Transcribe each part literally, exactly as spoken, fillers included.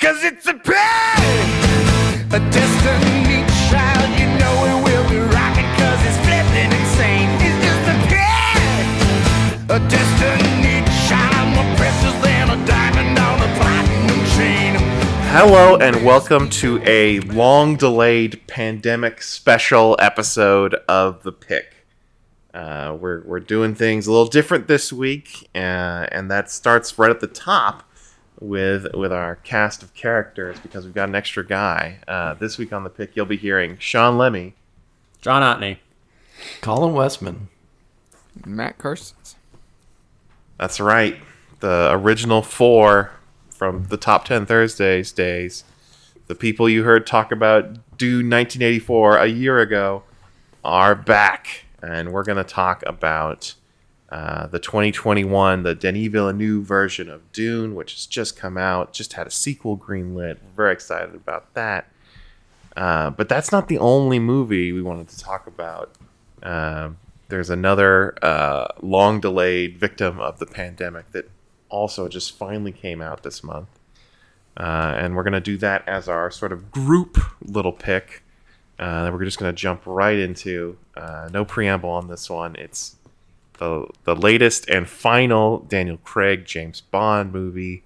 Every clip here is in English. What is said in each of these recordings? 'Cause it's a pain, a destiny child, you know it will be rocking 'cause it's flipping insane. It's just a pain, a destiny child, more precious than a diamond on a platinum chain. Hello and welcome to a long-delayed pandemic special episode of The Pick. Uh, we're we're doing things a little different this week, uh, and that starts right at the top. With with our cast of characters, because we've got an extra guy. Uh, this week on The Pick, you'll be hearing Sean Lemme, John Otney, Colin Westman, Matt Carstens. That's right. The original four from the Top ten Thursdays days. The people you heard talk about Due nineteen eighty-four a year ago are back. And we're going to talk about... Uh, the twenty twenty-one, the Denis Villeneuve version of Dune, which has just come out, just had a sequel greenlit. We're very excited about that. Uh, but that's not the only movie we wanted to talk about. Uh, there's another uh, long-delayed victim of the pandemic that also just finally came out this month. Uh, and we're going to do that as our sort of group little pick uh, that we're just going to jump right into. Uh, no preamble on this one. It's The, the latest and final Daniel Craig James Bond movie,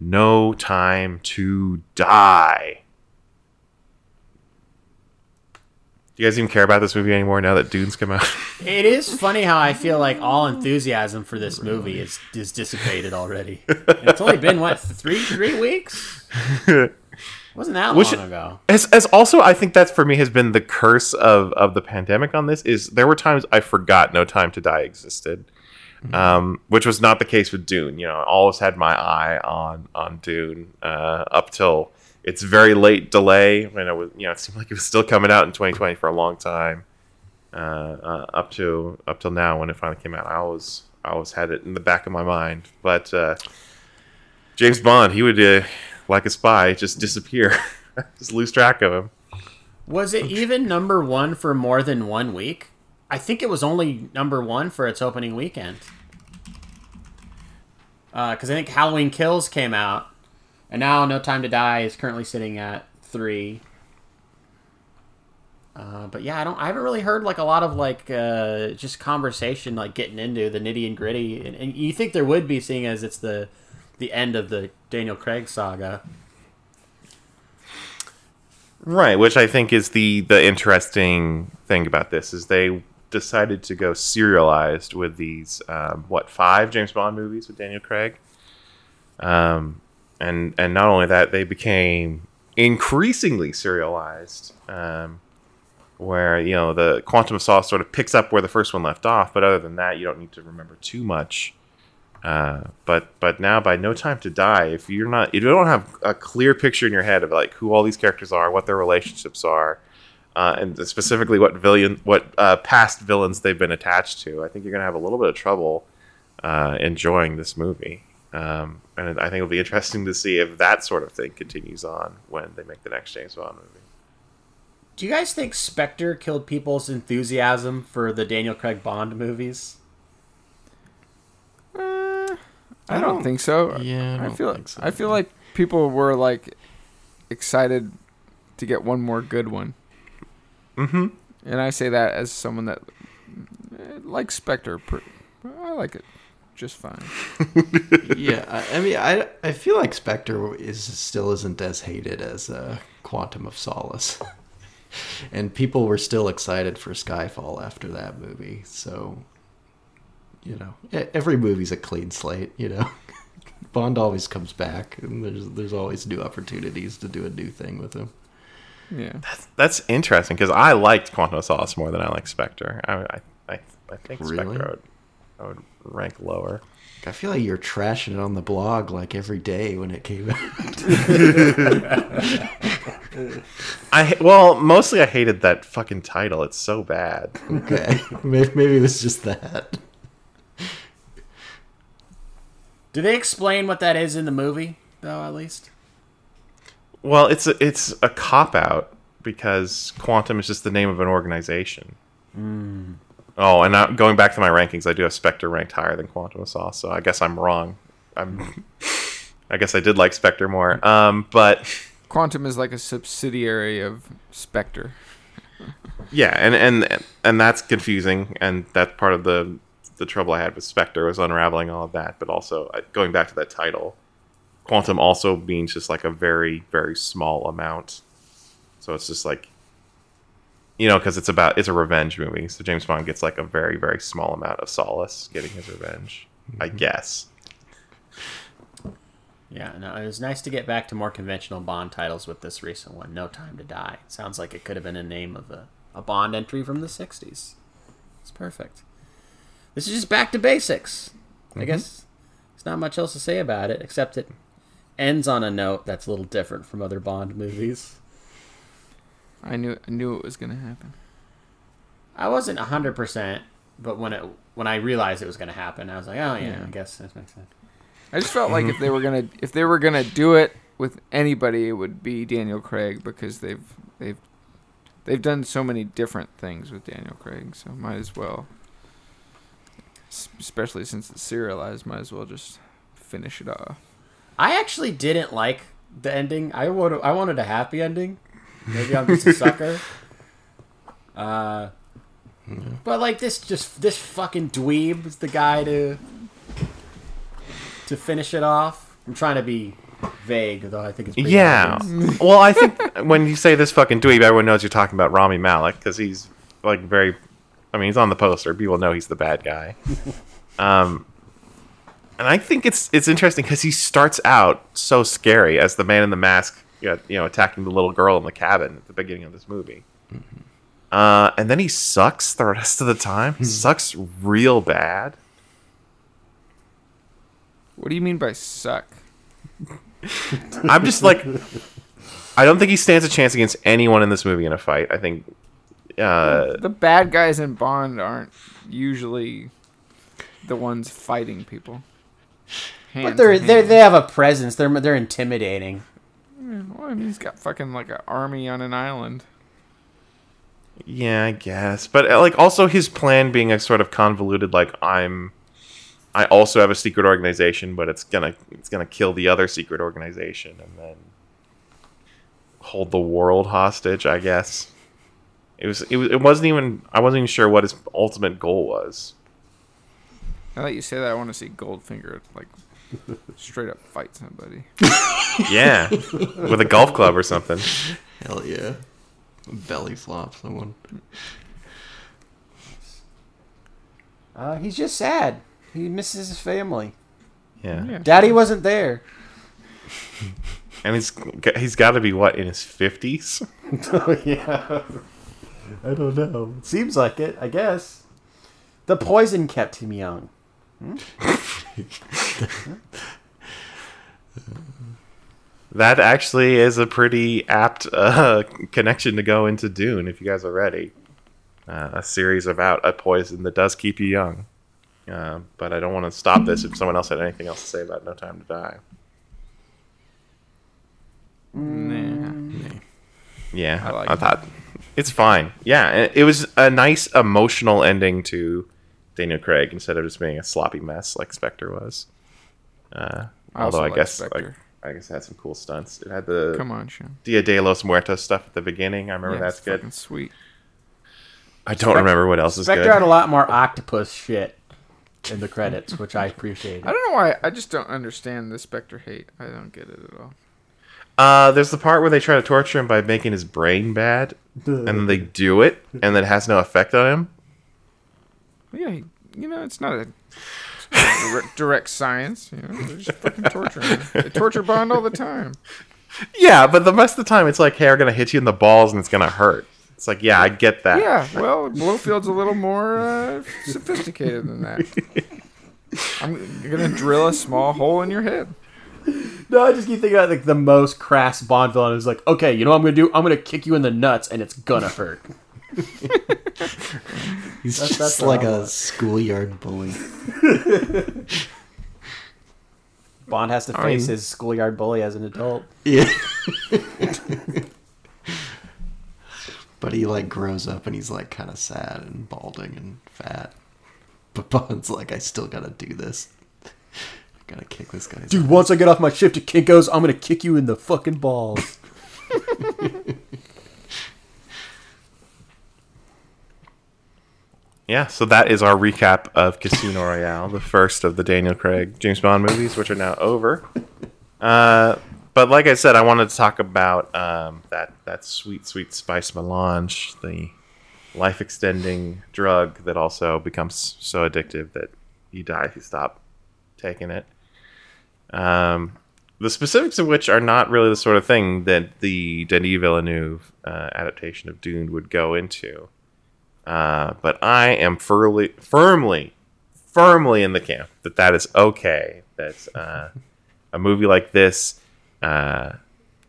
No Time to Die. Do you guys even care about this movie anymore now that Dune's come out? It is funny how I feel like all enthusiasm for this really? movie is, is dissipated already. And it's only been, what, three three weeks? Wasn't that Which, long ago? As, as also, I think that's for me has been the curse of, of the pandemic on this. Is there were times I forgot No Time to Die existed, mm-hmm. um, which was not the case with Dune. You know, I always had my eye on on Dune uh, up till its very late delay when it was, you know, it seemed like it was still coming out in twenty twenty for a long time. Uh, uh, up to up till now when it finally came out, I always I always had it in the back of my mind. But uh, James Bond, he would. Uh, like a spy, just disappear. Just lose track of him. Was it even number one for more than one week? I think it was only number one for its opening weekend. Because uh, I think Halloween Kills came out. And now No Time to Die is currently sitting at three. Uh, but yeah, I don't. I haven't really heard like a lot of like uh, just conversation, like getting into the nitty and gritty. And, and you think there would be, seeing as it's the... the end of the Daniel Craig saga. Right, which I think is the, the interesting thing about this, is they decided to go serialized with these, um, what, five James Bond movies with Daniel Craig? Um, and and not only that, they became increasingly serialized, um, where, you know, the Quantum of Solace sort of picks up where the first one left off, but other than that, you don't need to remember too much. Uh, but but now by No Time to Die, if you're not, if you don't have a clear picture in your head of like who all these characters are, what their relationships are, uh, and specifically what villain, what uh, past villains they've been attached to, I think you're gonna have a little bit of trouble uh, enjoying this movie. Um, and I think it'll be interesting to see if that sort of thing continues on when they make the next James Bond movie. Do you guys think Spectre killed people's enthusiasm for the Daniel Craig Bond movies? I don't, I don't think so. Yeah, I, I feel like so. I feel like people were like excited to get one more good one. Mm-hmm. And I say that as someone that likes Spectre. I like it just fine. Yeah, I, I mean, I I feel like Spectre is still isn't as hated as uh, Quantum of Solace, and people were still excited for Skyfall after that movie. So. You know, every movie's a clean slate, you know. Bond always comes back, and there's there's always new opportunities to do a new thing with him. Yeah, that's, that's interesting, because I liked Quantum of Solace more than I liked Spectre. I I, I, I think really? Spectre I would, I would rank lower. I feel like you're trashing it on the blog like every day when it came out. I well, mostly I hated that fucking title. It's so bad. Okay, maybe, maybe it was just that. Do they explain what that is in the movie, though, at least? Well, it's a, it's a cop-out, because Quantum is just the name of an organization. Mm. Oh, and I, going back to my rankings, I do have Spectre ranked higher than Quantum of Solace, so I guess I'm wrong. I'm I guess I did like Spectre more. Um, but Quantum is like a subsidiary of Spectre. Yeah, and, and and that's confusing, and that's part of the the trouble I had with Spectre was unraveling all of that. But also, going back to that title, Quantum also means just like a very, very small amount. So it's just like, you know, because it's about it's a revenge movie, so James Bond gets like a very, very small amount of solace getting his revenge, I guess. Yeah, no, it was nice to get back to more conventional Bond titles with this recent one. No Time to Die. Sounds like it could have been a name of a, a Bond entry from the sixties. It's perfect. This is just back to basics. Mm-hmm. I guess there's not much else to say about it, except it ends on a note that's a little different from other Bond movies. I knew I knew it was going to happen. I wasn't one hundred percent, but when it when I realized it was going to happen, I was like, oh, yeah, yeah, I guess that makes sense. I just felt like if they were gonna if they were gonna do it with anybody, it would be Daniel Craig, because they've they've they've done so many different things with Daniel Craig, so might as well. Especially since it's serialized, might as well just finish it off. I actually didn't like the ending. I wanted I wanted a happy ending. Maybe I'm just a sucker. Uh, but like this just this fucking dweeb is the guy to. To finish it off. I'm trying to be vague, though I think it's pretty yeah. Well, I think when you say this fucking dweeb, everyone knows you're talking about Rami Malek, because he's like very. I mean, he's on the poster. People know he's the bad guy. um, and I think it's it's interesting because he starts out so scary as the man in the mask, you know, attacking the little girl in the cabin at the beginning of this movie. Mm-hmm. Uh, and then he sucks the rest of the time. He sucks real bad. What do you mean by suck? I'm just like, I don't think he stands a chance against anyone in this movie in a fight. I think uh, the bad guys in Bond aren't usually the ones fighting people. Hands but they're they they have a presence. They're they're intimidating. Well, I mean, he's got fucking like an army on an island. Yeah, I guess. But like, also his plan being a sort of convoluted, like I'm. I also have a secret organization, but it's gonna it's gonna kill the other secret organization and then hold the world hostage, I guess. It was it was it wasn't even I wasn't even sure what his ultimate goal was. Now that you say that, I want to see Goldfinger like straight up fight somebody. Yeah, with a golf club or something. Hell yeah, belly flop someone. Uh, he's just sad. He misses his family. Yeah. yeah. Daddy wasn't there. And he's, he's got to be, what, in his fifties? Oh, yeah. I don't know. Seems like it, I guess. The poison kept him young. Hmm? That actually is a pretty apt uh, connection to go into Dune, if you guys are ready. Uh, a series about a poison that does keep you young. Uh, but I don't want to stop this if someone else had anything else to say about No Time to Die. Nah. Yeah, I, like I thought it's fine. Yeah, it was a nice emotional ending to Daniel Craig instead of just being a sloppy mess like Spectre was. Uh, I although I guess like, I guess it had some cool stunts. It had the Come on, Sean. Dia de los Muertos stuff at the beginning. I remember yeah, that's good. Fucking sweet. I don't Spectre, remember what else is Spectre good. Spectre had a lot more octopus shit in the credits, which I appreciate. I don't know why. I just don't understand the Spectre hate. I don't get it at all. Uh, there's the part where they try to torture him by making his brain bad, and then they do it, and it has no effect on him. Yeah, you know, it's not a, it's not a direct science. You know, they're just fucking torturing him. They torture Bond all the time. Yeah, but the rest of the time, it's like, hey, we're gonna hit you in the balls, and it's gonna hurt. It's like, yeah, I get that. Yeah, well, Blowfield's a little more uh, sophisticated than that. I'm going to drill a small hole in your head. No, I just keep thinking about like the most crass Bond villain who's like, okay, you know what I'm going to do? I'm going to kick you in the nuts, and it's going to hurt. He's that's, just that's like a schoolyard bully. Bond has to face I mean, his schoolyard bully as an adult. Yeah. But he, like, grows up and he's, like, kind of sad and balding and fat. But Bond's like, I still gotta do this. Gotta kick this guy's Dude, ass. Once I get off my shift at Kinko's, I'm gonna kick you in the fucking balls. Yeah, so that is our recap of Casino Royale, the first of the Daniel Craig James Bond movies, which are now over. Uh, but like I said, I wanted to talk about um, that, that sweet, sweet spice melange, the life-extending drug that also becomes so addictive that you die if you stop taking it. Um, the specifics of which are not really the sort of thing that the Denis Villeneuve uh, adaptation of Dune would go into. Uh, but I am firmly, firmly, firmly in the camp that that is okay. That uh, a movie like this uh,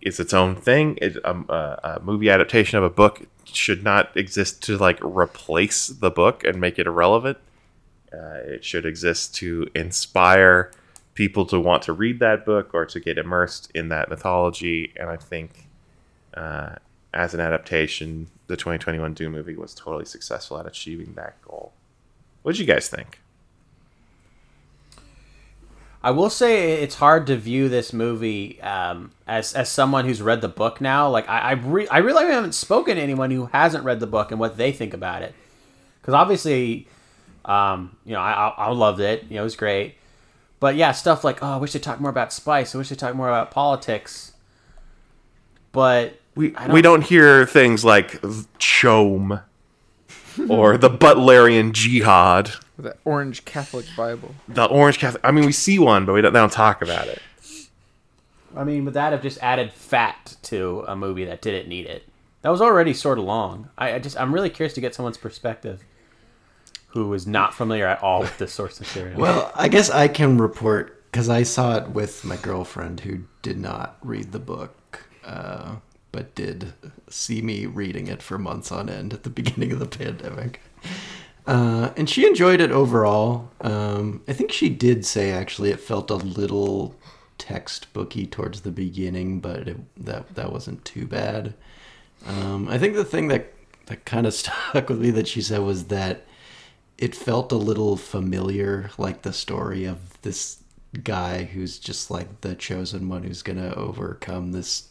is its own thing. It, um, uh, a movie adaptation of a book should not exist to like replace the book and make it irrelevant. Uh, it should exist to inspire people to want to read that book or to get immersed in that mythology. And I think uh, as an adaptation, the twenty twenty-one Dune movie was totally successful at achieving that goal. What did you guys think? I will say it's hard to view this movie um, as as someone who's read the book now. Like I I, re- I really haven't spoken to anyone who hasn't read the book and what they think about it. Because obviously, um, you know, I, I loved it. You know, it was great. But yeah, stuff like, oh, I wish they talked more about spice. I wish they talked more about politics. But we don't, we don't hear things like Chom or the Butlerian Jihad. The Orange Catholic Bible. The Orange Catholic... I mean, we see one, but we don't, they don't talk about it. I mean, would that have just added fat to a movie that didn't need it? That was already sort of long. I, I just, I'm really curious to get someone's perspective who is not familiar at all with this source material. Well, I guess I can report, because I saw it with my girlfriend who did not read the book, uh, but did see me reading it for months on end at the beginning of the pandemic. Uh, and she enjoyed it overall. Um, I think she did say, actually, it felt a little textbooky towards the beginning, but it, that that wasn't too bad. Um, I think the thing that, that kind of stuck with me that she said was that it felt a little familiar, like the story of this guy who's just like the chosen one who's going to overcome this,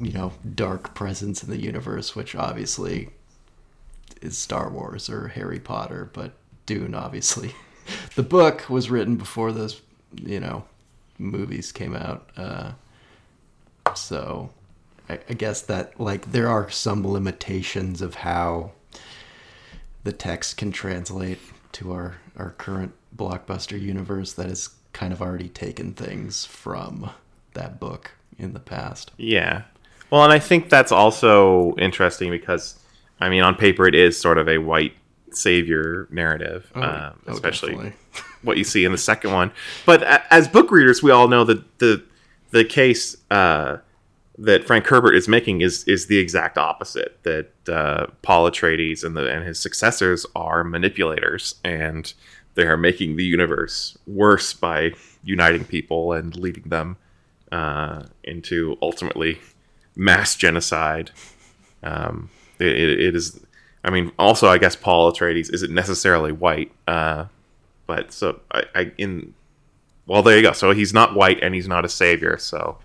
you know, dark presence in the universe, which obviously is Star Wars or Harry Potter, but Dune, obviously. The book was written before those, you know, movies came out. Uh, so I, I guess that, like, there are some limitations of how the text can translate to our, our current blockbuster universe that has kind of already taken things from that book in the past. Yeah. Well, and I think that's also interesting because, I mean, on paper, it is sort of a white savior narrative, oh, um, oh, especially what you see in the second one. But a- as book readers, we all know that the the case uh, that Frank Herbert is making is is the exact opposite. That uh, Paul Atreides and the and his successors are manipulators, and they are making the universe worse by uniting people and leading them uh, into ultimately mass genocide. Um, It, it, it is, I mean, also, I guess Paul Atreides isn't necessarily white, uh, but so I, I in, well, there you go. So he's not white and he's not a savior. So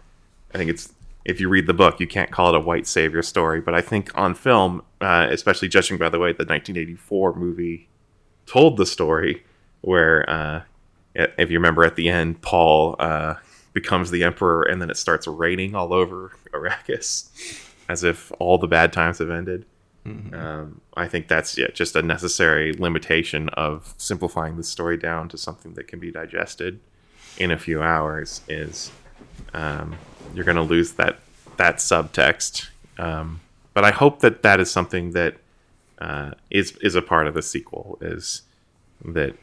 I think it's, if you read the book, you can't call it a white savior story. But I think on film, uh, especially judging by the way the nineteen eighty-four movie told the story, where uh, if you remember at the end, Paul uh, becomes the emperor and then it starts raining all over Arrakis. As if all the bad times have ended. Mm-hmm. Um, I think that's yeah, just a necessary limitation of simplifying the story down to something that can be digested in a few hours. Is um, you're going to lose that that subtext. Um, but I hope that that is something that uh, is is a part of the sequel. Is that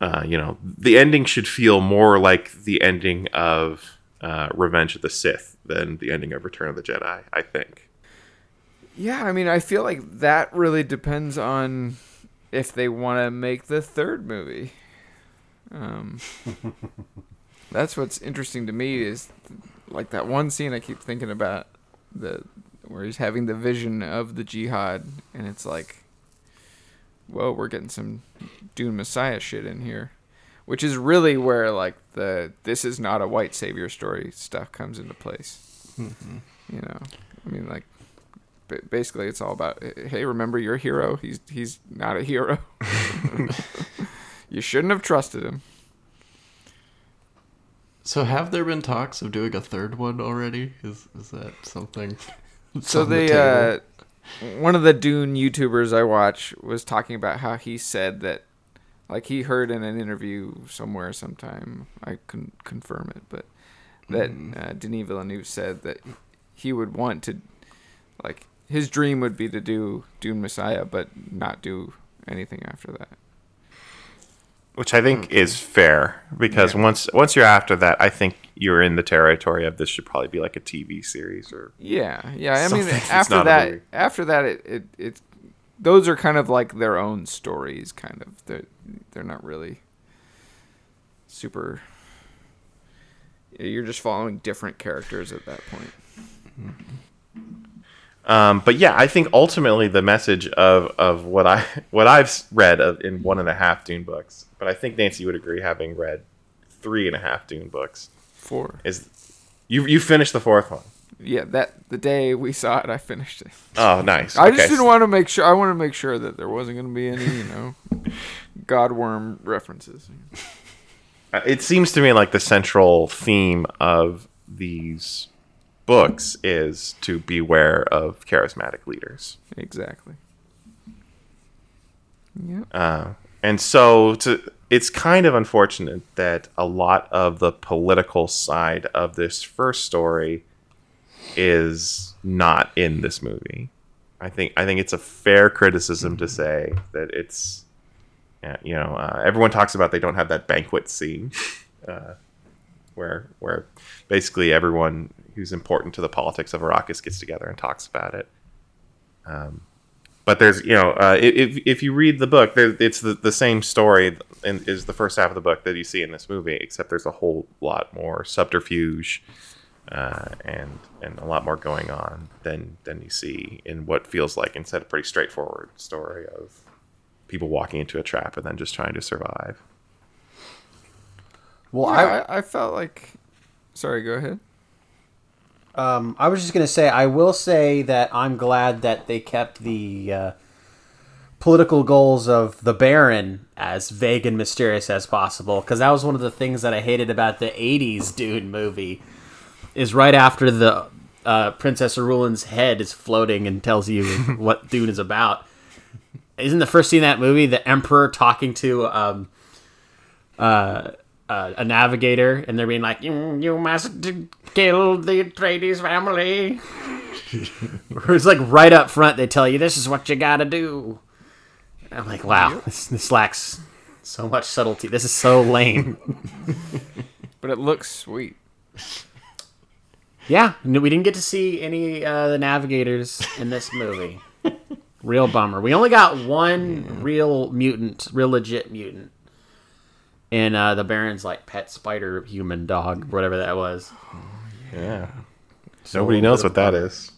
uh, you know the ending should feel more like the ending of Uh, Revenge of the Sith than the ending of Return of the Jedi, I think. Yeah, I mean, I feel like that really depends on if they want to make the third movie. Um, that's what's interesting to me is like that one scene I keep thinking about the where he's having the vision of the jihad, and it's like, whoa, we're getting some Dune Messiah shit in here. which is really where like the this is not a white savior story stuff comes into place. Mm-hmm. You know, I mean, like basically it's all about, hey, remember your hero? He's he's not a hero. You shouldn't have trusted him. So have there been talks of doing a third one already? Is is that something? So they, the uh, one of the Dune YouTubers I watch was talking about how he said that, like he heard in an interview somewhere sometime, I couldn't confirm it, but that mm. uh, Denis Villeneuve said that he would want to, like his dream would be to do Dune Messiah, but not do anything after that. Which I think okay. is fair, because yeah. once once you're after that, I think you're in the territory of this should probably be like a T V series or yeah, yeah. I something. mean, after that, after that, it, it it those are kind of like their own stories, kind of. They're they're not really super. You're just following different characters at that point. Um, but yeah, I think ultimately the message of, of what I what I've read of, in one and a half Dune books, but I think Nancy would agree, having read three and a half Dune books, four is you you finished the fourth one. Yeah, that the day we saw it, I finished it. Oh, nice. I okay. just didn't want to make sure. I wanted to make sure that there wasn't going to be any, you know, Godworm references. It seems to me like the central theme of these books is to beware of charismatic leaders. Exactly. Yeah. Uh, and so to, it's kind of unfortunate that a lot of the political side of this first story is not in this movie. I think I think it's a fair criticism to say that it's, you know, uh, everyone talks about they don't have that banquet scene uh, where where basically everyone who's important to the politics of Arrakis gets together and talks about it. Um, but there's, you know, uh, if if you read the book, there, it's the, the same story in, is the first half of the book that you see in this movie, except there's a whole lot more subterfuge uh, and and a lot more going on than, than you see in what feels like instead a pretty straightforward story of people walking into a trap and then just trying to survive. Well, yeah, I I felt like... Sorry, go ahead. Um, I was just going to say, I will say that I'm glad that they kept the uh, political goals of the Baron as vague and mysterious as possible, because that was one of the things that I hated about the eighties Dune movie, is right after the uh, Princess Irulan's head is floating and tells you what Dune is about. Isn't the first scene in that movie the Emperor talking to... Um, uh, Uh, a navigator, and they're being like, you, you must d- kill the Atreides family. It's like right up front they tell you, this is what you gotta do. And I'm like, wow, this, this lacks so much subtlety. This is so lame. But it looks sweet. Yeah, we didn't get to see any uh, the navigators in this movie. Real bummer. We only got one real mutant, real legit mutant. And uh, the Baron's like pet spider human dog, whatever that was. Oh, yeah. So nobody knows what that is.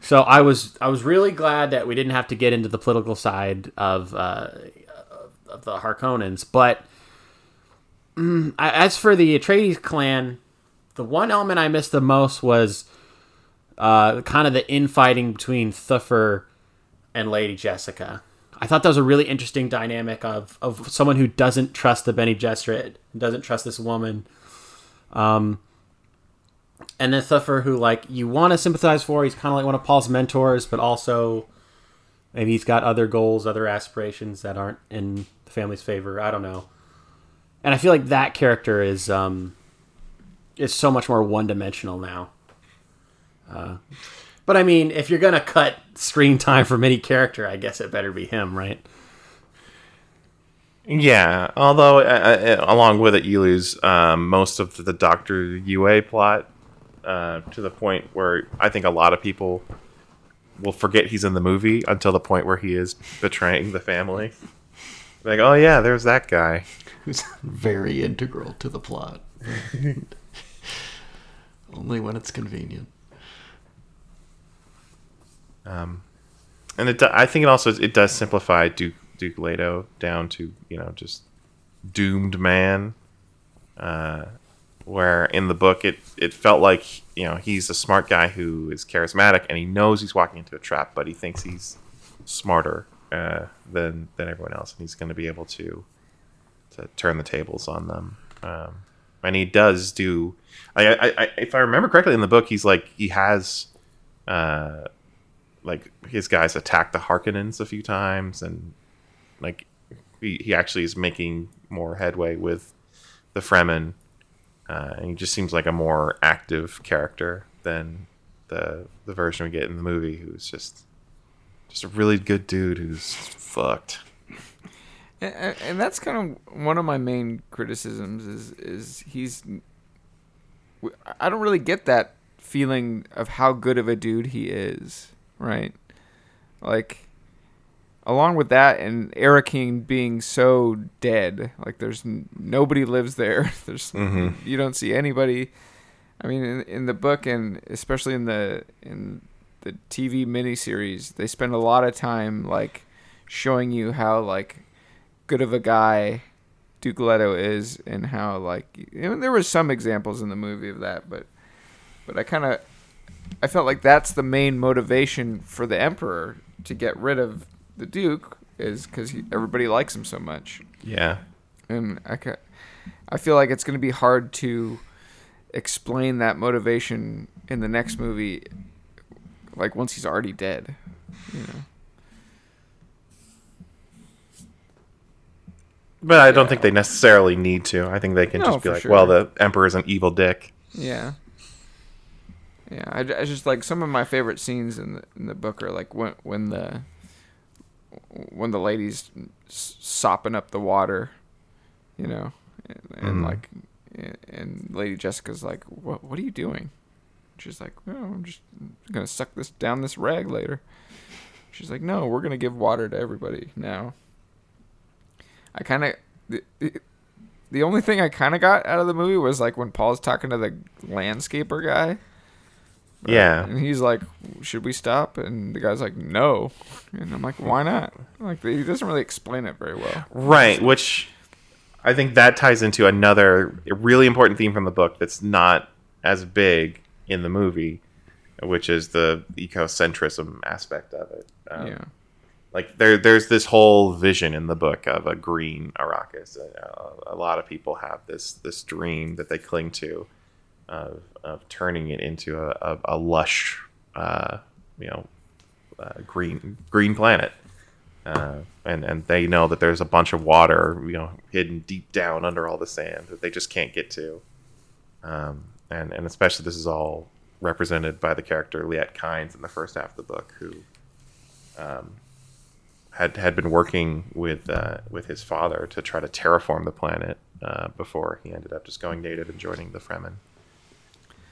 So I was I was really glad that we didn't have to get into the political side of uh, of the Harkonnens. But mm, I, as for the Atreides clan, the one element I missed the most was uh, kind of the infighting between Thufir and Lady Jessica. I thought that was a really interesting dynamic of, of someone who doesn't trust the Bene Gesserit, doesn't trust this woman. Um, and then Thufir, who like you want to sympathize for, he's kind of like one of Paul's mentors, but also maybe he's got other goals, other aspirations that aren't in the family's favor. I don't know. And I feel like that character is um, is so much more one-dimensional now. Uh But, I mean, if you're going to cut screen time from any character, I guess it better be him, right? Yeah, although uh, along with it, you lose um, most of the Doctor Yue plot uh, to the point where I think a lot of people will forget he's in the movie until the point where he is betraying the family. Like, oh, yeah, there's that guy. Who's very integral to the plot. Only when it's convenient. Um, and it, I think it also it does simplify Duke Duke Leto down to, you know, just doomed man, uh, where in the book it, it felt like, you know, he's a smart guy who is charismatic and he knows he's walking into a trap, but he thinks he's smarter uh, than than everyone else, and he's going to be able to to turn the tables on them. Um, and he does do. I, I, I if I remember correctly in the book, he's like he has, uh, like his guys attack the Harkonnens a few times, and like he he actually is making more headway with the Fremen. Uh, and he just seems like a more active character than the the version we get in the movie, who's just just a really good dude who's fucked. And, and that's kind of one of my main criticisms is is he's. I don't really get that feeling of how good of a dude he is, right? Like, along with that and Arakeen being so dead, like there's n- nobody lives there. There's mm-hmm. you don't see anybody. I mean, in, in the book and especially in the in the T V miniseries, they spend a lot of time like showing you how like good of a guy Duke Leto is, and how like you know, there was some examples in the movie of that, but but I kind of I felt like that's the main motivation for the Emperor to get rid of the Duke, is because everybody likes him so much. Yeah. And I, ca- I feel like it's going to be hard to explain that motivation in the next movie, like once he's already dead. You know? But I don't yeah. think they necessarily need to. I think they can no, just be like, sure. well, the Emperor's an evil dick. Yeah. Yeah, I, I just like some of my favorite scenes in the, in the book are like when when the... when the lady's sopping up the water, you know, and, and mm-hmm. like, and Lady Jessica's like, what, what are you doing? She's like, well, I'm just going to suck this down this rag later. She's like, no, we're going to give water to everybody now. I kind of, the, the only thing I kind of got out of the movie was like when Paul's talking to the landscaper guy. But, yeah, and he's like, "Should we stop?" And the guy's like, "No," and I'm like, "Why not?" Like, he doesn't really explain it very well, right? Which I think that ties into another really important theme from the book that's not as big in the movie, which is the ecocentrism aspect of it. Um, yeah, like there, there's this whole vision in the book of a green Arrakis. A, a lot of people have this this dream that they cling to. Of, of turning it into a, a, a lush, uh, you know, uh, green green planet, uh, and and they know that there's a bunch of water, you know, hidden deep down under all the sand that they just can't get to, um, and and especially this is all represented by the character Liette Kynes in the first half of the book, who um, had had been working with uh, with his father to try to terraform the planet uh, before he ended up just going native and joining the Fremen.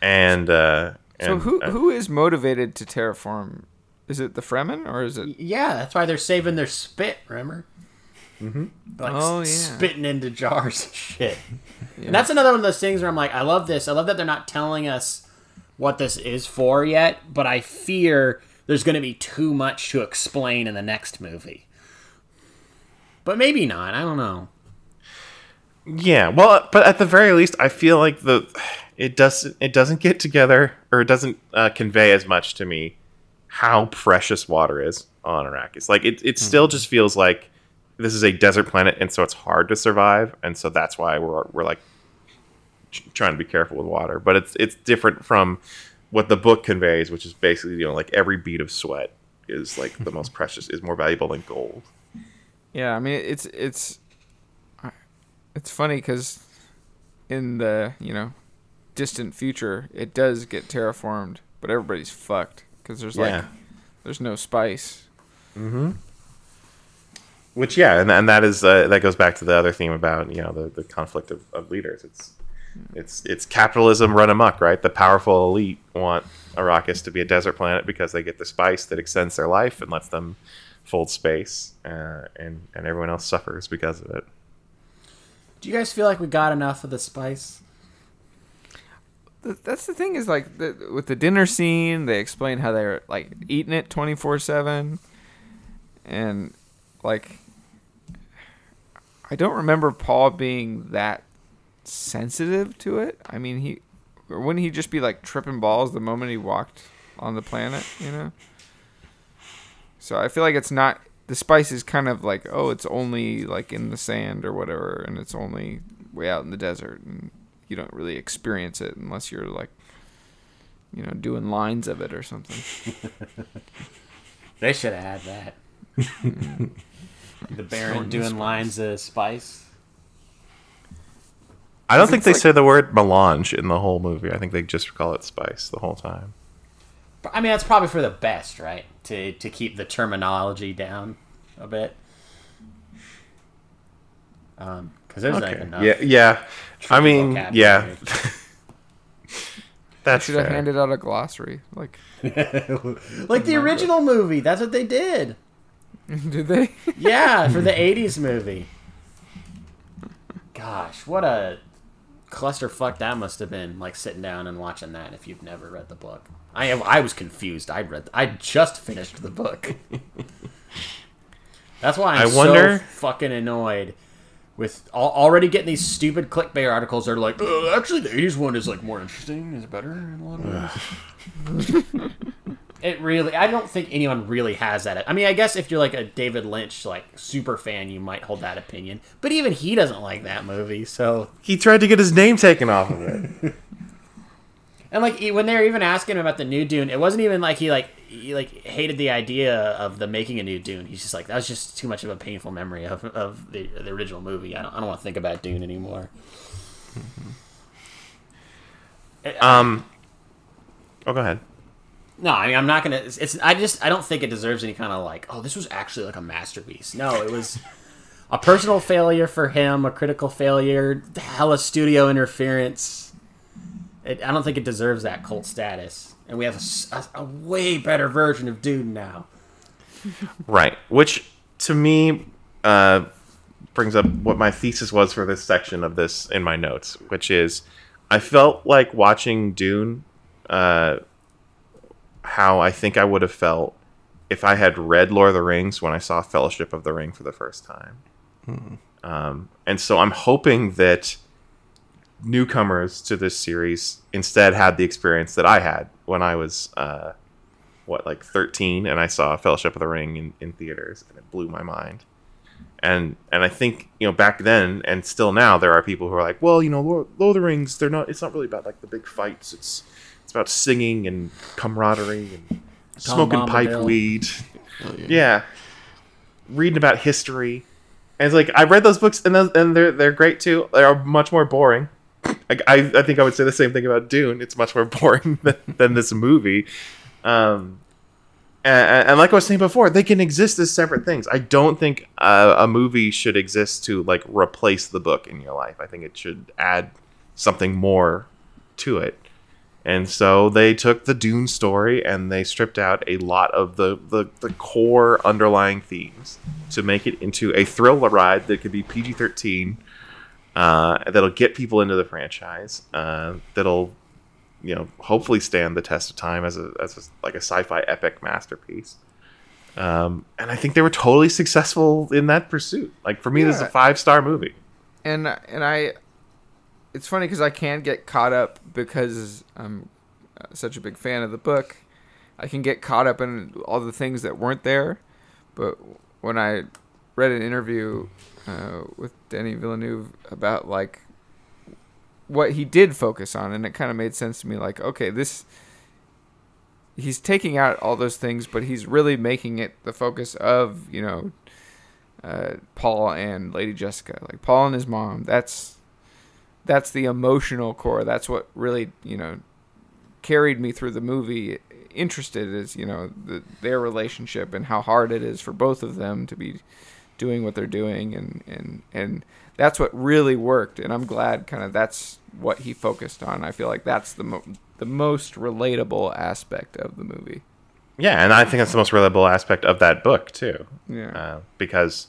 And, uh, and so who who is motivated to terraform? Is it the Fremen or is it? Yeah, that's why they're saving their spit. Remember, mm-hmm. like oh, yeah. spitting into jars and shit. Yeah. And that's another one of those things where I'm like, I love this. I love that they're not telling us what this is for yet, but I fear there's going to be too much to explain in the next movie. But maybe not. I don't know. Yeah, well, but at the very least, I feel like the. It doesn't. It doesn't get together, or it doesn't uh, convey as much to me how precious water is on Arrakis. Like it, it mm-hmm. still just feels like this is a desert planet, and so it's hard to survive, and so that's why we're we're like trying to be careful with water. But it's it's different from what the book conveys, which is basically, you know, like every bead of sweat is like the most precious, is more valuable than gold. Yeah, I mean it's it's it's funny because in the you know. distant future it does get terraformed, but everybody's fucked because there's yeah. like there's no spice. Mm-hmm. Which yeah and, and that is uh, that goes back to the other theme about, you know, the, the conflict of, of leaders. It's it's it's capitalism run amok, right? The powerful elite want Arrakis to be a desert planet because they get the spice that extends their life and lets them fold space, uh, and and everyone else suffers because of it. Do you guys feel like we got enough of the spice? That's the thing is, like, the, with the dinner scene, they explain how they're, like, eating it twenty-four seven. And, like, I don't remember Paul being that sensitive to it. I mean, he wouldn't he just be like tripping balls the moment he walked on the planet, you know? So I feel like it's not, the spice is kind of like, oh, it's only like in the sand or whatever, and it's only way out in the desert, and you don't really experience it unless you're like, you know, doing lines of it or something. They should have had that. Mm. The Baron doing spice. Lines of spice. I don't think they like, say the word melange in the whole movie. I think they just call it spice the whole time. But, I mean, that's probably for the best, right? To to keep the terminology down a bit. Because um, there's okay. like enough. Yeah, yeah. I mean, yeah. That should fair. Have handed out a glossary, like like the original movie. That's what they did. Did they? Yeah, for the eighties movie. Gosh, what a clusterfuck that must have been, like sitting down and watching that if you've never read the book. I am, I was confused. I read I just finished the book. That's why I'm I wonder... so fucking annoyed with all, already getting these stupid clickbait articles that are like, oh, actually the eighties one is like more interesting, is better in a lot of ways. It really, I don't think anyone really has that. I mean, I guess if you're like a David Lynch like super fan, you might hold that opinion. But even he doesn't like that movie, so he tried to get his name taken off of it. And like when they were even asking him about the new Dune, it wasn't even like he like he like hated the idea of the making a new Dune. He's just like, that was just too much of a painful memory of of the, the original movie. I don't I don't want to think about Dune anymore. Mm-hmm. Um. Oh, go ahead. No, I mean, I'm not gonna. It's. I just. I don't think it deserves any kind of like. Oh, this was actually like a masterpiece. No, it was a personal failure for him, a critical failure, hella studio interference. It, I don't think it deserves that cult status, and we have a, a, a way better version of Dune now. Right, which to me uh, brings up what my thesis was for this section of this in my notes, which is I felt like watching Dune. Uh, how I think I would have felt if I had read Lord of the Rings when I saw Fellowship of the Ring for the first time. Hmm. Um, and so I'm hoping that newcomers to this series instead had the experience that I had when I was, uh, what, like thirteen, and I saw Fellowship of the Ring in, in theaters, and it blew my mind. And and I think, you know, back then and still now, there are people who are like, well, you know, Lord, Lord of the Rings, they're not, it's not really about like the big fights. It's, It's about singing and camaraderie and Tom smoking Bombadil. Pipe weed. Oh, yeah. yeah. Reading about history. And it's like, I read those books, and those, and they're they're great too. They are much more boring. I, I, I think I would say the same thing about Dune. It's much more boring than, than this movie. Um, and, and like I was saying before, they can exist as separate things. I don't think a, a movie should exist to like replace the book in your life. I think it should add something more to it. And so they took the Dune story and they stripped out a lot of the, the, the core underlying themes to make it into a thriller ride that could be P G thirteen, uh, that'll get people into the franchise, uh, that'll, you know, hopefully stand the test of time as a as a, like a sci-fi epic masterpiece. Um, and I think they were totally successful in that pursuit. Like for me, yeah. This is a five-star movie. And and I. It's funny because I can get caught up, because I'm such a big fan of the book. I can get caught up in all the things that weren't there. But when I read an interview uh, with Denis Villeneuve about like what he did focus on, and it kind of made sense to me. Like, okay, this he's taking out all those things, but he's really making it the focus of, you know, uh, Paul and Lady Jessica, like Paul and his mom. That's That's the emotional core. That's what really, you know, carried me through the movie. Interested is, you know, the, their relationship and how hard it is for both of them to be doing what they're doing. And, and, and that's what really worked. And I'm glad kind of that's what he focused on. I feel like that's the, mo- the most relatable aspect of the movie. Yeah, and I think that's the most relatable aspect of that book, too. Yeah. Uh, because...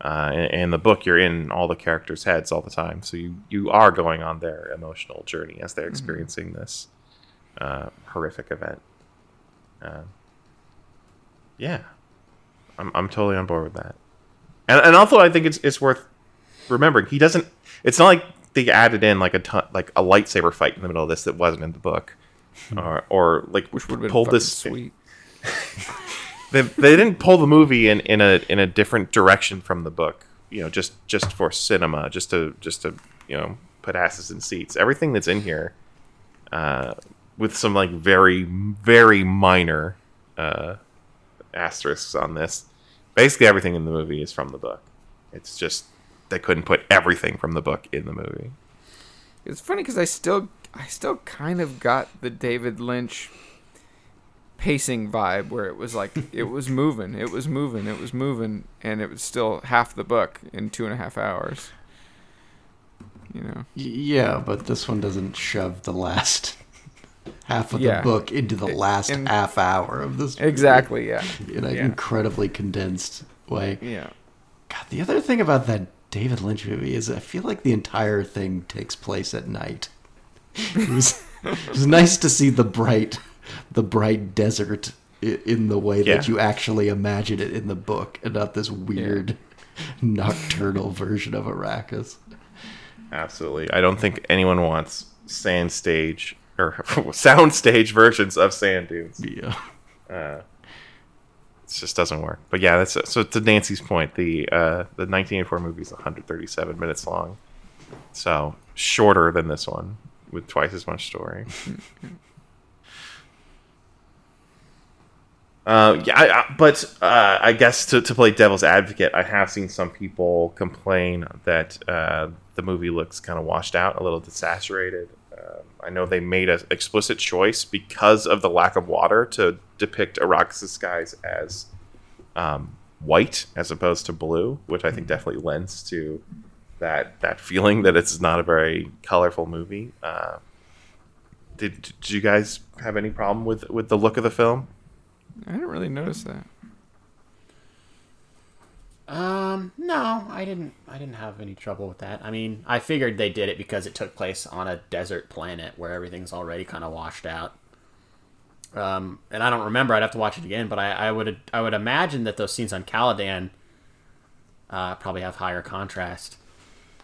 Uh, in, in the book, you're in all the characters' heads all the time, so you, you are going on their emotional journey as they're experiencing mm-hmm. this uh, horrific event. Uh, yeah, I'm I'm totally on board with that. And and also, I think it's it's worth remembering. He doesn't. It's not like they added in like a ton, like a lightsaber fight in the middle of this that wasn't in the book, or, or like which would pull this sweet. they, they didn't pull the movie in, in a in a different direction from the book. You know, just just for cinema, just to just to you know put asses in seats. Everything that's in here, uh, with some like very very minor uh, asterisks on this. Basically, everything in the movie is from the book. It's just they couldn't put everything from the book in the movie. It's funny because I still, I still kind of got the David Lynch pacing vibe where it was like it was moving, it was moving, it was moving, and it was still half the book in two and a half hours. You know. Yeah, but this one doesn't shove the last half of yeah. the book into the last in, half hour of this. Exactly. Movie. Yeah. In an yeah. incredibly condensed way. Yeah. God, the other thing about that David Lynch movie is I feel like the entire thing takes place at night. It was, it was nice to see the bright, the bright desert in the way yeah. that you actually imagine it in the book, and not this weird yeah. nocturnal version of Arrakis. Absolutely, I don't think anyone wants sand stage or sound stage versions of sand dunes. Yeah. Uh, It just doesn't work. But yeah, that's so to Nancy's point, the uh, the nineteen eighty-four movie is one hundred thirty-seven minutes long. So shorter than this one with twice as much story. uh, yeah, I, I, but uh, I guess to, to play devil's advocate, I have seen some people complain that uh, the movie looks kind of washed out, a little desaturated. Um, I know they made an explicit choice because of the lack of water to depict Arrakis' skies as um, white as opposed to blue, which I think definitely lends to that that feeling that it's not a very colorful movie. Uh, did, did you guys have any problem with, with the look of the film? I didn't really notice that. Um, no, I didn't, I didn't have any trouble with that. I mean, I figured they did it because it took place on a desert planet where everything's already kind of washed out. Um, and I don't remember, I'd have to watch it again, but I, I would, I would imagine that those scenes on Caladan, uh, probably have higher contrast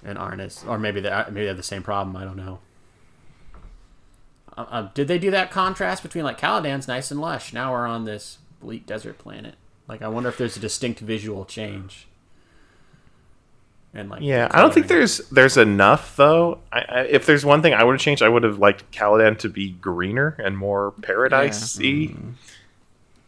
and aren't as, or maybe they're, maybe they have the same problem. I don't know. Uh, uh, did they do that contrast between like Caladan's nice and lush? Now we're on this bleak desert planet. Like, I wonder if there's a distinct visual change. And like, yeah, I don't think there's there's enough though. I, I, if there's one thing I would have changed, I would have liked Caladan to be greener and more paradise-y, yeah. mm-hmm.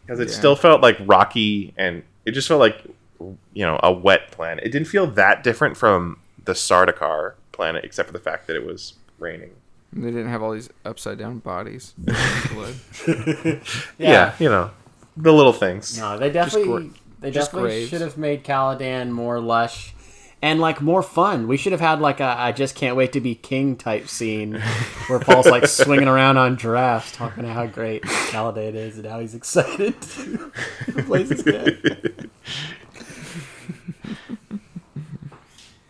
because it yeah. still felt like rocky, and it just felt like you know a wet planet. It didn't feel that different from the Sardaukar planet, except for the fact that it was raining. And they didn't have all these upside down bodies. blood. yeah. yeah, you know. The little things. No, they definitely gra- they definitely should have made Caladan more lush and like more fun. We should have had like a I just can't wait to be king type scene where Paul's like swinging around on giraffes talking about how great Caladan is and how he's excited to play this guy.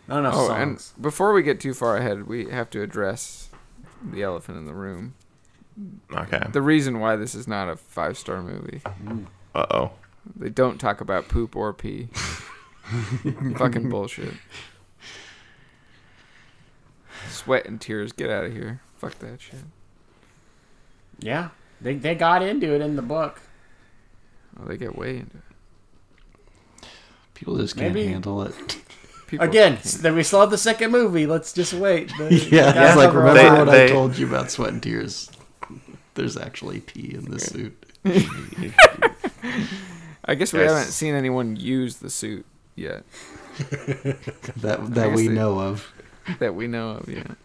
Not enough oh, songs. And before we get too far ahead, we have to address the elephant in the room. Okay. The reason why this is not a five-star movie. Uh-oh. They don't talk about poop or pee. Fucking bullshit. Sweat and tears, get out of here. Fuck that shit. Yeah. They they got into it in the book. Well, they get way into it. People just can't Maybe. handle it. People Again, then we still have the second movie. Let's just wait. The, yeah, the it's like, remember they, what they, I told you about sweat and tears. There's actually pee in the suit. I guess we yes. haven't seen anyone use the suit yet. that that we they, know of. That we know of, yeah.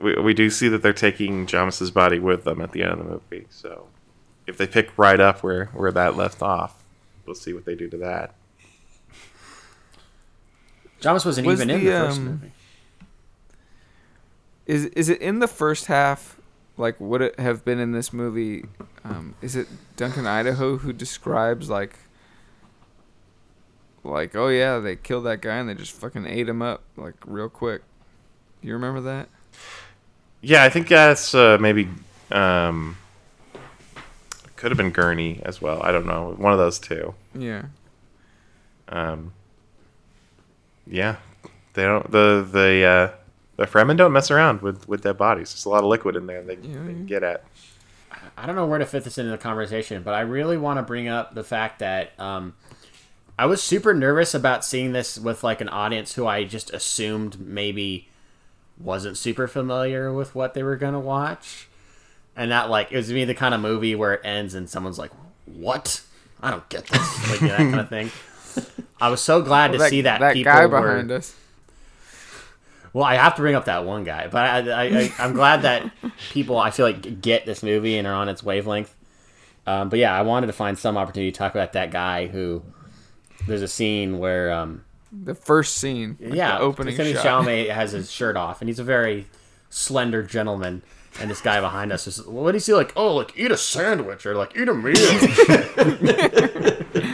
We we do see that they're taking Jamis's body with them at the end of the movie. So if they pick right up where, where that left off, we'll see what they do to that. Jamis wasn't was even the, in the first um, movie. Is is it in the first half? Like, would it have been in this movie? Um, is it Duncan Idaho who describes, like, like, oh, yeah, they killed that guy and they just fucking ate him up, like, real quick? Do you remember that? Yeah, I think that's uh, maybe, um, could have been Gurney as well. I don't know. One of those two. Yeah. Um. Yeah. They don't the the uh, the Fremen don't mess around with, with dead bodies. There's a lot of liquid in there they, yeah. they can get at. I don't know where to fit this into the conversation, but I really want to bring up the fact that um, I was super nervous about seeing this with like an audience who I just assumed maybe wasn't super familiar with what they were going to watch. And that like, it was me the kind of movie where it ends and someone's like, what? I don't get this. Like, you know, that kind of thing. I was so glad well, to that, see that, that people guy behind were, us. Well, I have to bring up that one guy, but I, I, I, I'm glad that people, I feel like, get this movie and are on its wavelength. Um, but yeah, I wanted to find some opportunity to talk about that guy who, there's a scene where... Um, the first scene. Like yeah, the opening Timothée shot. Chalamet has his shirt off, and he's a very slender gentleman, and this guy behind us is, what does he like? Oh, like, eat a sandwich, or like, eat a meal.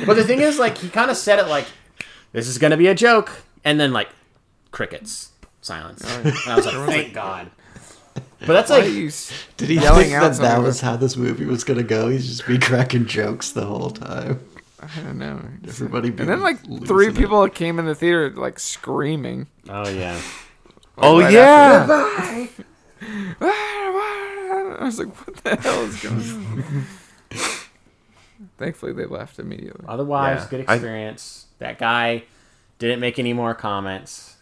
But the thing is, like, he kind of said it like, this is going to be a joke, and then like, crickets. Silence. And I was like, thank God. But that's like, you, did he think out that that was how this movie was gonna go? He's just be cracking jokes the whole time. I don't know. Everybody. And then like three people it. came in the theater like screaming. Oh yeah. Like, oh right yeah. Bye. I was like, what the hell is going on? Thankfully, they left immediately. Otherwise, yeah. good experience. I, that guy didn't make any more comments.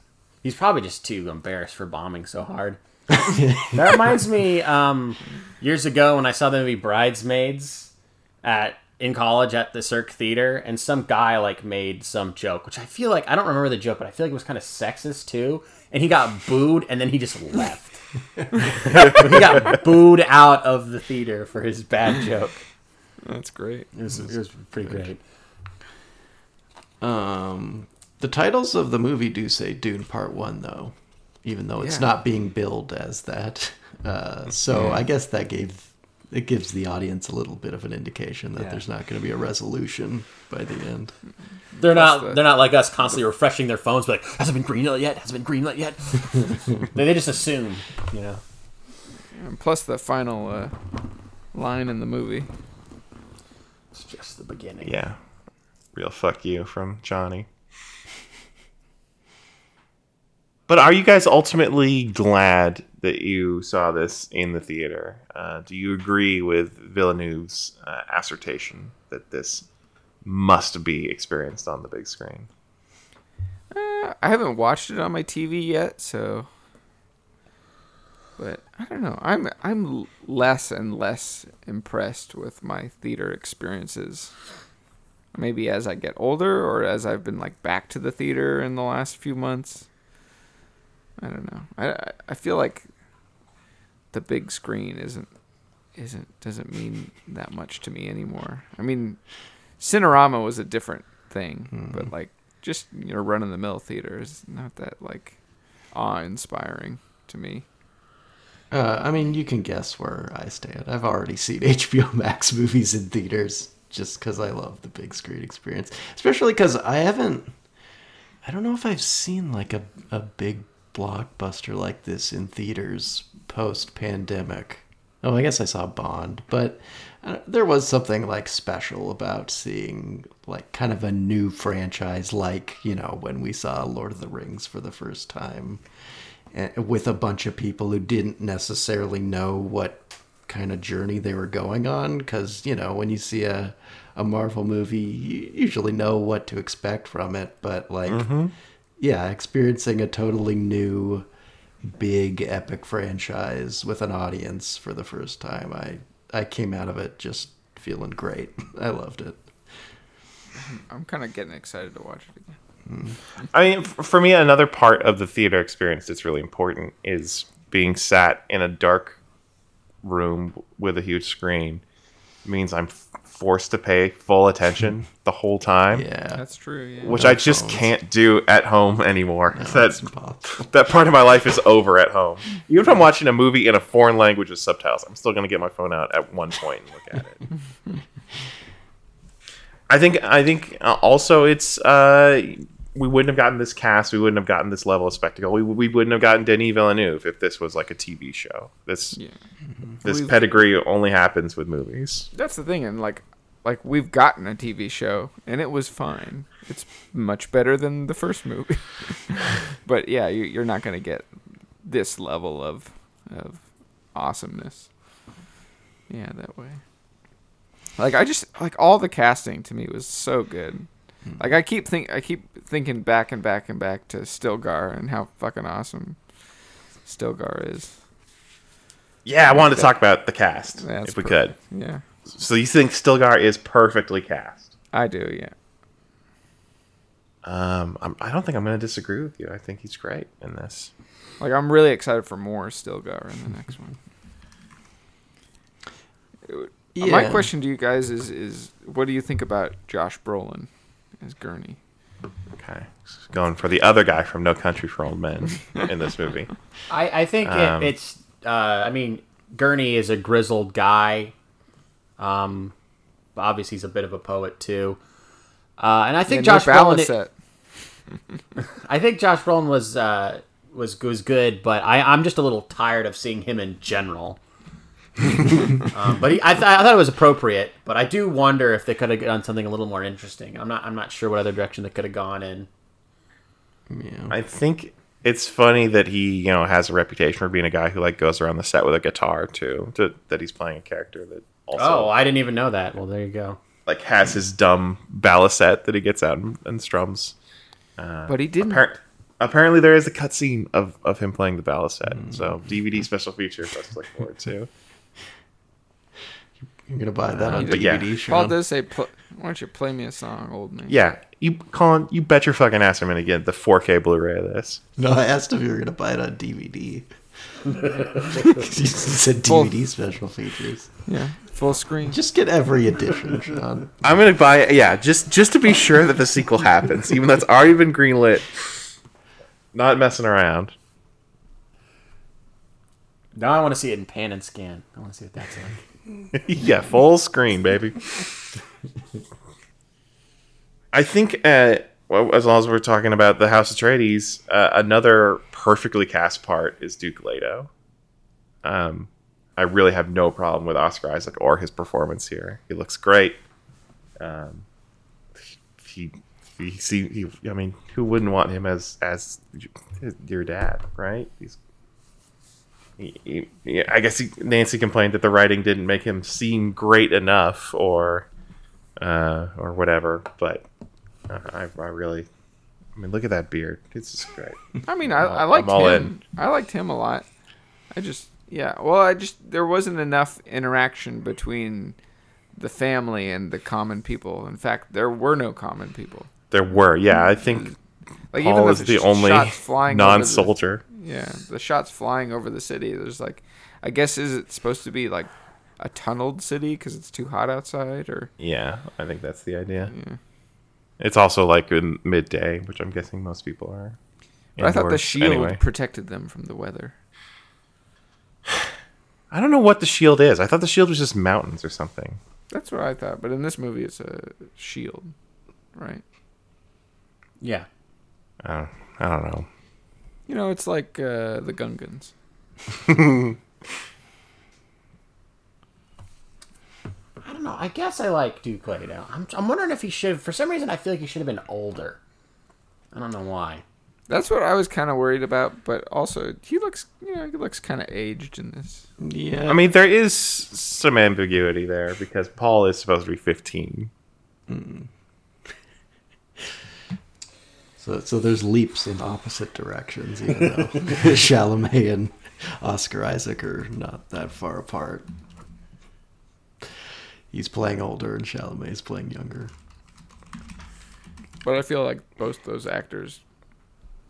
He's probably just too embarrassed for bombing so hard. That reminds me, um, years ago when I saw the movie Bridesmaids at in college at the Cirque Theater, and some guy like made some joke, which I feel like, I don't remember the joke, but I feel like it was kind of sexist too, and he got booed, and then he just left. He got booed out of the theater for his bad joke. That's great. It was, it was pretty great. Um... The titles of the movie do say Dune Part One, though, even though it's yeah. not being billed as that. Uh, so yeah. I guess that gave it gives the audience a little bit of an indication that yeah. there's not going to be a resolution by the end. They're That's not the, they're not like us constantly refreshing their phones, like has it been greenlit yet? Has it been greenlit yet? They just assume, you know. And plus the final uh, line in the movie. It's just the beginning. Yeah, real fuck you from Johnny. But are you guys ultimately glad that you saw this in the theater? Uh, do you agree with Villeneuve's uh, assertion that this must be experienced on the big screen? Uh, I haven't watched it on my T V yet, so. But I don't know. I'm I'm less and less impressed with my theater experiences. Maybe as I get older, or as I've been like back to the theater in the last few months. I don't know. I, I feel like the big screen isn't isn't doesn't mean that much to me anymore. I mean, Cinerama was a different thing, mm. but like just you know, run of the mill theater is not that like awe inspiring to me. Uh, I mean, you can guess where I stand. I've already seen H B O Max movies in theaters just because I love the big screen experience, especially because I haven't. I don't know if I've seen like a a big. blockbuster like this in theaters post-pandemic. Oh, I guess I saw Bond, but uh, there was something like special about seeing like kind of a new franchise, like you know when we saw Lord of the Rings for the first time, and with a bunch of people who didn't necessarily know what kind of journey they were going on, because you know when you see a a Marvel movie, you usually know what to expect from it, but like. Mm-hmm. Yeah, experiencing a totally new, big, epic franchise with an audience for the first time. I, I came out of it just feeling great. I loved it. I'm kind of getting excited to watch it again. I mean, for me, another part of the theater experience that's really important is being sat in a dark room with a huge screen. It means I'm... forced to pay full attention the whole time. Yeah, that's true. Yeah. Which no I just phones. can't do at home anymore. No, that's that part of my life is over at home. Even if I'm watching a movie in a foreign language with subtitles, I'm still going to get my phone out at one point and look at it. I think. I think also it's uh, we wouldn't have gotten this cast. We wouldn't have gotten this level of spectacle. We we wouldn't have gotten Denis Villeneuve if this was like a T V show. This. Yeah. This We've, pedigree only happens with movies. That's the thing, and like like, we've gotten a T V show, and it was fine. It's much better than the first movie. But, yeah, you, you're not going to get this level of of awesomeness. Yeah, that way. Like, I just, like, all the casting to me was so good. Like, I keep think I keep thinking back and back and back to Stilgar and how fucking awesome Stilgar is. Yeah, I wanted to talk about the cast, That's if we perfect. could. Yeah. So you think Stilgar is perfectly cast? I do, yeah. Um, I'm, I don't think I'm going to disagree with you. I think he's great in this. Like, I'm really excited for more Stilgar in the next one. Yeah. My question to you guys is, is what do you think about Josh Brolin as Gurney? Okay. Going for the other guy from No Country for Old Men in this movie. I, I think um, it, it's... Uh, I mean, Gurney is a grizzled guy. Um, obviously, he's a bit of a poet too. Uh, and I think yeah, Josh no Brolin. It, I think Josh Brolin was uh, was was good, but I, I'm just a little tired of seeing him in general. um, but he, I, th- I thought it was appropriate. But I do wonder if they could have done something a little more interesting. I'm not. I'm not sure what other direction they could have gone in. Yeah. I think. It's funny that he, you know, has a reputation for being a guy who like goes around the set with a guitar too. To, that he's playing a character that also. Oh, I didn't even know that. Well, there you go. Like has his dumb balisette that he gets out and, and strums. Uh, but he didn't. Appar- apparently, there is a cutscene of of him playing the balisette. Mm. So D V D special feature for us to look forward to. You're gonna buy that uh, on D V D. Yeah. Show. Paul does say, "Why don't you play me a song, old man?" Yeah. You Colin, you bet your fucking ass I'm going to get the four K Blu-ray of this. No, I asked if you were going to buy it on D V D. You said D V D full, special features. Yeah, full screen. Just get every edition, Sean. I'm going to buy it, yeah, just, just to be sure that the sequel happens, even though it's already been greenlit. Not messing around. Now I want to see it in pan and scan. I want to see what that's like. Yeah, full screen, baby. I think, uh, as long as we're talking about the House Atreides, uh, another perfectly cast part is Duke Leto. Um, I really have no problem with Oscar Isaac or his performance here. He looks great. Um, he, he, he, he, I mean, who wouldn't want him as as your dad, right? He's, he, he, I guess he, Nancy complained that the writing didn't make him seem great enough, or uh, or whatever, but. I, I really, I mean, look at that beard. It's just great. I mean, I, I liked him. In. I liked him a lot. I just, yeah. Well, I just, there wasn't enough interaction between the family and the common people. In fact, there were no common people. There were, yeah. I think like, Paul is the, the only non-soldier. The, yeah, the shots flying over the city. There's like, I guess, is it supposed to be like a tunneled city because it's too hot outside? Or yeah, I think that's the idea. Yeah. It's also like in midday, which I'm guessing most people are. But I thought the shield anyway. protected them from the weather. I don't know what the shield is. I thought the shield was just mountains or something. That's what I thought. But in this movie, it's a shield, right? Yeah. Uh, I don't know. You know, it's like uh, the Gungans. I don't know. I guess I like Duke Leto. I'm, I'm wondering if he should. For some reason, I feel like he should have been older. I don't know why. That's what I was kind of worried about. But also, he looks, you know, he looks kind of aged in this. Yeah. I mean, there is some ambiguity there because Paul is supposed to be fifteen. Mm. so, so there's leaps in opposite directions, even though Chalamet and Oscar Isaac are not that far apart. He's playing older and Chalamet is playing younger. But I feel like both those actors,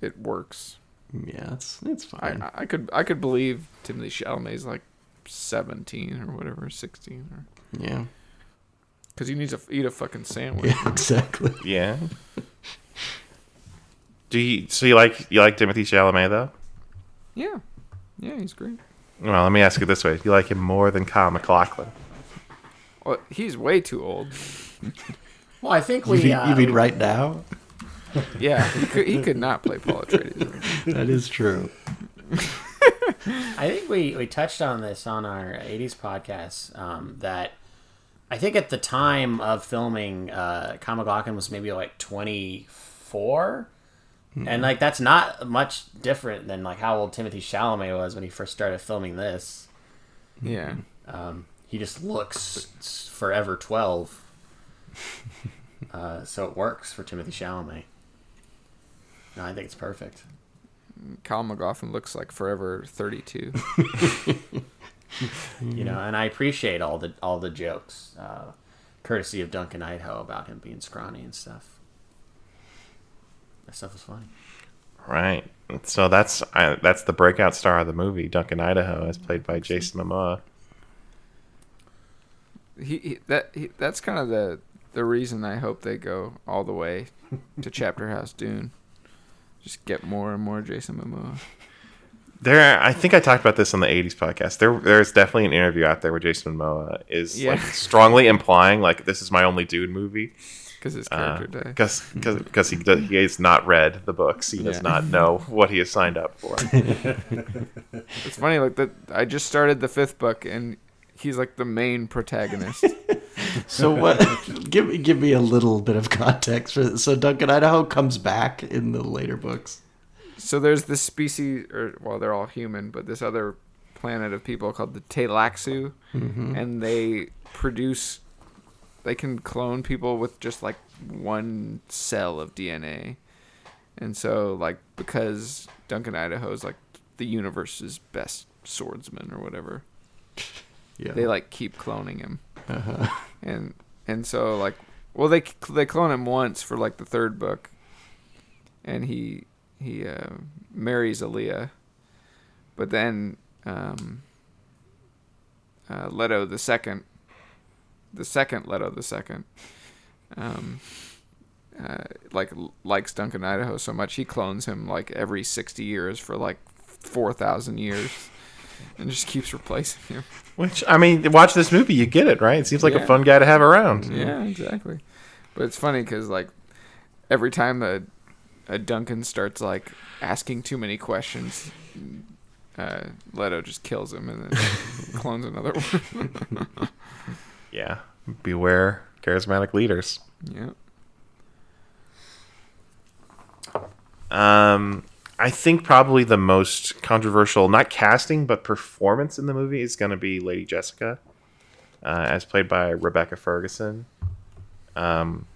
it works. Yeah, it's it's fine. I, I could I could believe Timothée Chalamet's like seventeen or whatever, sixteen or yeah, because he needs to eat a fucking sandwich. Yeah, exactly. Yeah. Do you so you like you like Timothée Chalamet though? Yeah, yeah, he's great. Well, let me ask you this way: do you like him more than Kyle MacLachlan? Well, he's way too old. Well, I think we... You mean, uh, you mean right now? Yeah, he could, he could not play Paul Atreides. That is true. I think we, we touched on this on our eighties podcast, um, that I think at the time of filming, uh, Kyle MacLachlan was maybe like twenty-four. Mm-hmm. And like, that's not much different than like how old Timothée Chalamet was when he first started filming this. Yeah. Um, he just looks forever twelve. Uh, so it works for Timothée Chalamet. No, I think it's perfect. Kyle MacLachlan looks like forever thirty-two. You know, and I appreciate all the all the jokes, uh, courtesy of Duncan Idaho, about him being scrawny and stuff. That stuff was funny. Right. So that's uh, that's the breakout star of the movie, Duncan Idaho, as played by Jason Momoa. He, he that he, that's kind of the the reason I hope they go all the way to Chapter House Dune. Just get more and more Jason Momoa. There, I think I talked about this on the eighties podcast. There, there's definitely an interview out there where Jason Momoa is yeah. like strongly implying, like, this is my only Dune movie. Because his character uh, died. Because he, he has not read the books. He yeah. does not know what he has signed up for. It's funny, like, the, I just started the fifth book, and he's, like, the main protagonist. So what? give me give me a little bit of context for this. So Duncan Idaho comes back in the later books. So there's this species, or well, they're all human, but this other planet of people called the Telaxu, mm-hmm. and they produce, they can clone people with just like one cell of D N A, and so like because Duncan Idaho is like the universe's best swordsman or whatever, yeah, they like keep cloning him. Uh-huh. And and so like, well, they they clone him once for like the third book, and he he uh, marries Aaliyah, but then um, uh, Leto the second, the second Leto the second, um, uh, like likes Duncan Idaho so much he clones him like every sixty years for like four thousand years. And just keeps replacing him. Which, I mean, watch this movie, you get it, right? It seems like yeah. a fun guy to have around. Yeah, exactly. But it's funny because, like, every time a, a Duncan starts, like, asking too many questions, uh, Leto just kills him and then clones another one. Yeah. Beware charismatic leaders. Yeah. Um... I think probably the most controversial, not casting, but performance in the movie is going to be Lady Jessica, uh, as played by Rebecca Ferguson. Um,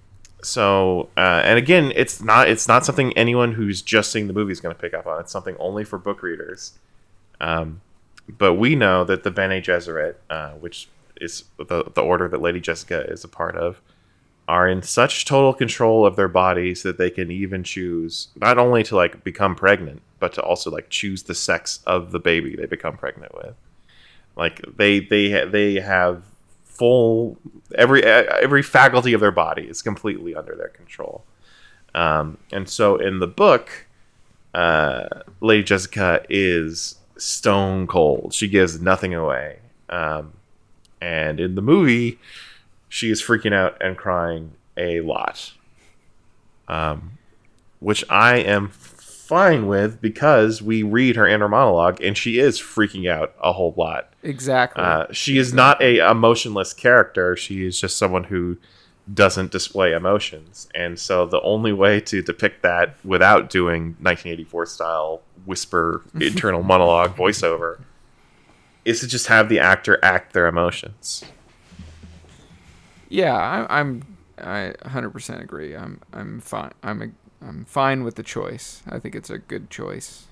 so, uh, and again, it's not it's not something anyone who's just seeing the movie is going to pick up on. It's something only for book readers. Um, but we know that the Bene Gesserit, uh, which is the, the order that Lady Jessica is a part of, are in such total control of their bodies that they can even choose not only to like become pregnant, but to also like choose the sex of the baby they become pregnant with. Like they they they have full every every faculty of their body is completely under their control. Um, and so in the book, uh, Lady Jessica is stone cold. She gives nothing away. Um, and in the movie, she is freaking out and crying a lot. Um, which I am fine with because we read her inner monologue and she is freaking out a whole lot. Exactly. Uh, she is not a emotionless character. She is just someone who doesn't display emotions. And so the only way to depict that without doing nineteen eighty-four style whisper, internal monologue voiceover is to just have the actor act their emotions. Yeah, I, I'm. I one hundred percent agree. I'm. I'm fine. I'm. A, I'm fine with the choice. I think it's a good choice.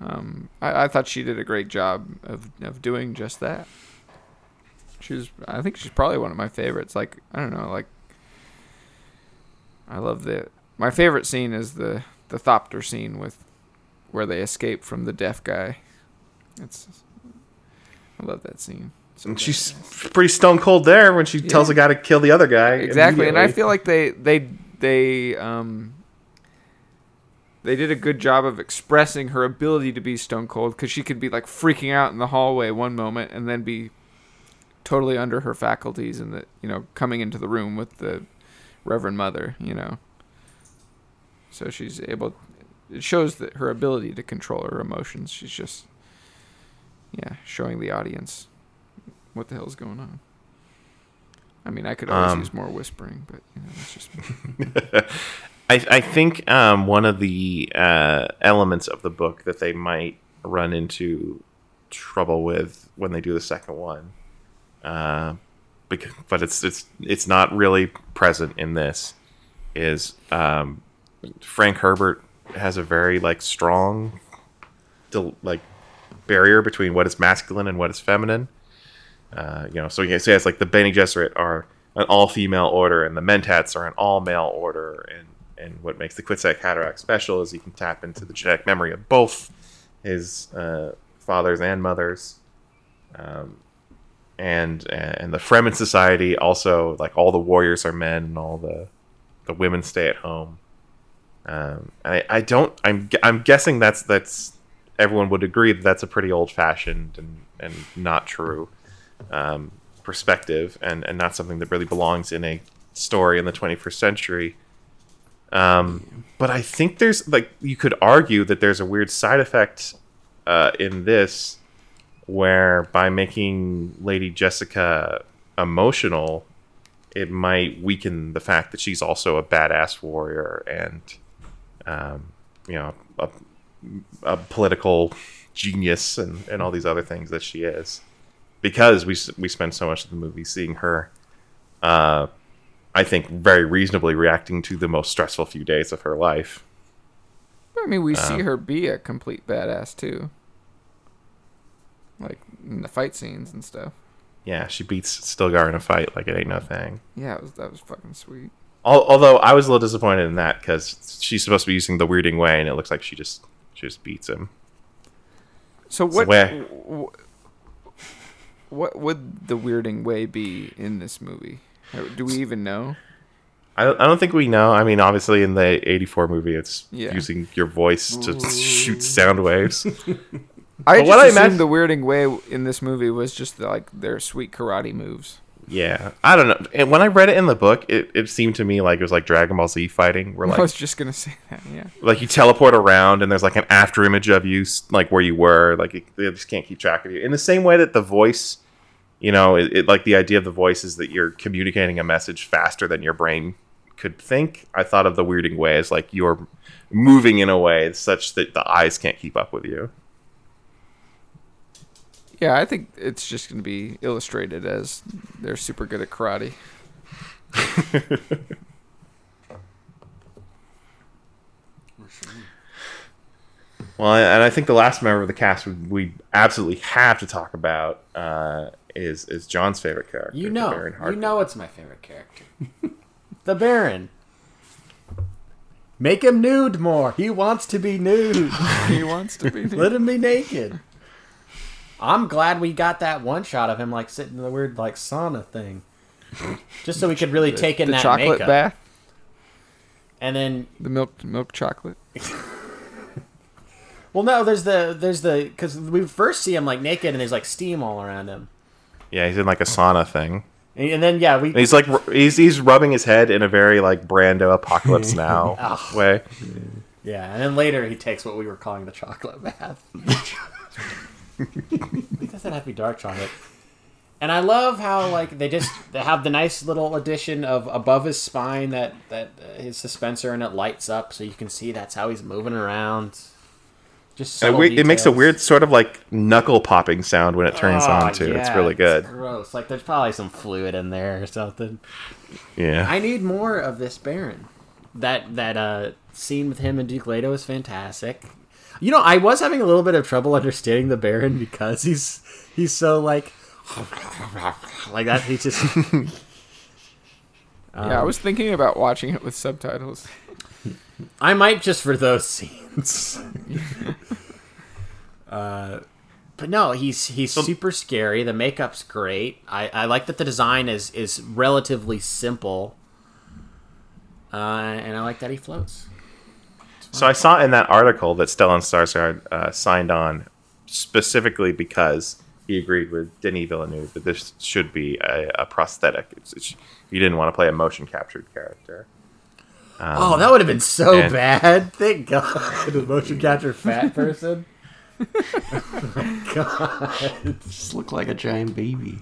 Um, I, I thought she did a great job of of doing just that. She's. I think she's probably one of my favorites. Like I don't know. Like I love the. My favorite scene is the the Thopter scene with where they escape from the deaf guy. It's. I love that scene. So and she's pretty stone cold there when she yeah. tells a guy to kill the other guy. Exactly, and I feel like they they they um they did a good job of expressing her ability to be stone cold because she could be like freaking out in the hallway one moment and then be totally under her faculties and the you know coming into the room with the Reverend Mother, you know. So she's able. It shows that her ability to control her emotions. She's just yeah showing the audience what the hell's going on. I mean, I could always um, use more whispering, but you know, that's just me. I, I think um, one of the uh, elements of the book that they might run into trouble with when they do the second one, uh, because, but it's it's it's not really present in this, is um, Frank Herbert has a very like strong del- like barrier between what is masculine and what is feminine. Uh, you know, so you can say it's like the Bene Gesserit are an all-female order, and the Mentats are an all-male order, and and what makes the Kwisatz Haderach special is he can tap into the genetic memory of both his uh, fathers and mothers, um, and and the Fremen society also, like, all the warriors are men and all the the women stay at home. Um, I I don't I'm I'm guessing that's that's everyone would agree that that's a pretty old-fashioned and and not true um perspective, and and not something that really belongs in a story in the twenty-first century. Um but I think there's, like, you could argue that there's a weird side effect uh in this, where by making Lady Jessica emotional, it might weaken the fact that she's also a badass warrior and um you know a, a political genius and and all these other things that she is. Because we we spend so much of the movie seeing her, uh, I think, very reasonably reacting to the most stressful few days of her life. I mean, we um, see her be a complete badass, too. Like, in the fight scenes and stuff. Yeah, she beats Stilgar in a fight like it ain't nothing. Yeah, it was, that was fucking sweet. Al- although, I was a little disappointed in that, because she's supposed to be using the weirding way, and it looks like she just, she just beats him. So what... So What would the weirding way be in this movie? Do we even know? I don't, I don't think we know. I mean, obviously in the eighty-four movie, it's yeah. using your voice to Ooh. shoot sound waves. I just what assumed I imagine- the weirding way in this movie was just the, like, their sweet karate moves. Yeah. I don't know. And when I read it in the book, it, it seemed to me like it was like Dragon Ball Z fighting. Where, like, I was just going to say that, yeah. Like, you teleport around and there's like an after image of you, like where you were. Like, it, they just can't keep track of you. In the same way that the voice, you know, it, it, like the idea of the voice is that you're communicating a message faster than your brain could think. I thought of the weirding way as like you're moving in a way such that the eyes can't keep up with you. Yeah, I think it's just going to be illustrated as they're super good at karate. Well, and I think the last member of the cast we absolutely have to talk about uh, is is John's favorite character. You know, Baron Harker. You know it's my favorite character. The Baron. Make him nude more. He wants to be nude. He wants to be nude. Let him be naked. I'm glad we got that one shot of him, like, sitting in the weird, like, sauna thing. Just so we could really the, take in the that chocolate makeup. Bath. And then... The milk milk chocolate. Well, no, there's the... there's the because we first see him, like, naked, and there's, like, steam all around him. Yeah, he's in, like, a sauna thing. And, and then, yeah, we... And he's, like, he's, he's rubbing his head in a very, like, Brando Apocalypse Now oh. way. Yeah, and then later he takes what we were calling the chocolate bath. It doesn't have to be dark chocolate. And I love how, like, they just they have the nice little addition of above his spine that that uh, his suspensor, and it lights up so you can see that's how he's moving around. Just so it, it makes a weird sort of like knuckle popping sound when it turns oh, on too. Yeah, it's really good. It's gross. Like, there's probably some fluid in there or something. Yeah. I need more of this Baron. That that uh, scene with him and Duke Leto is fantastic. You know, I was having a little bit of trouble understanding the Baron because he's he's so, like, like that. He just... um, yeah, I was thinking about watching it with subtitles. I might just for those scenes. uh, but no, he's he's super scary. The makeup's great. I, I like that the design is, is relatively simple. Uh, and I like that he floats. So I saw in that article that Stellan Skarsgård uh, signed on specifically because he agreed with Denis Villeneuve that this should be a, a prosthetic. It's, it's, he didn't want to play a motion-captured character. Um, oh, that would have been so and, bad. Thank God. A motion-captured fat person. Oh, my God. Just looked like a giant baby.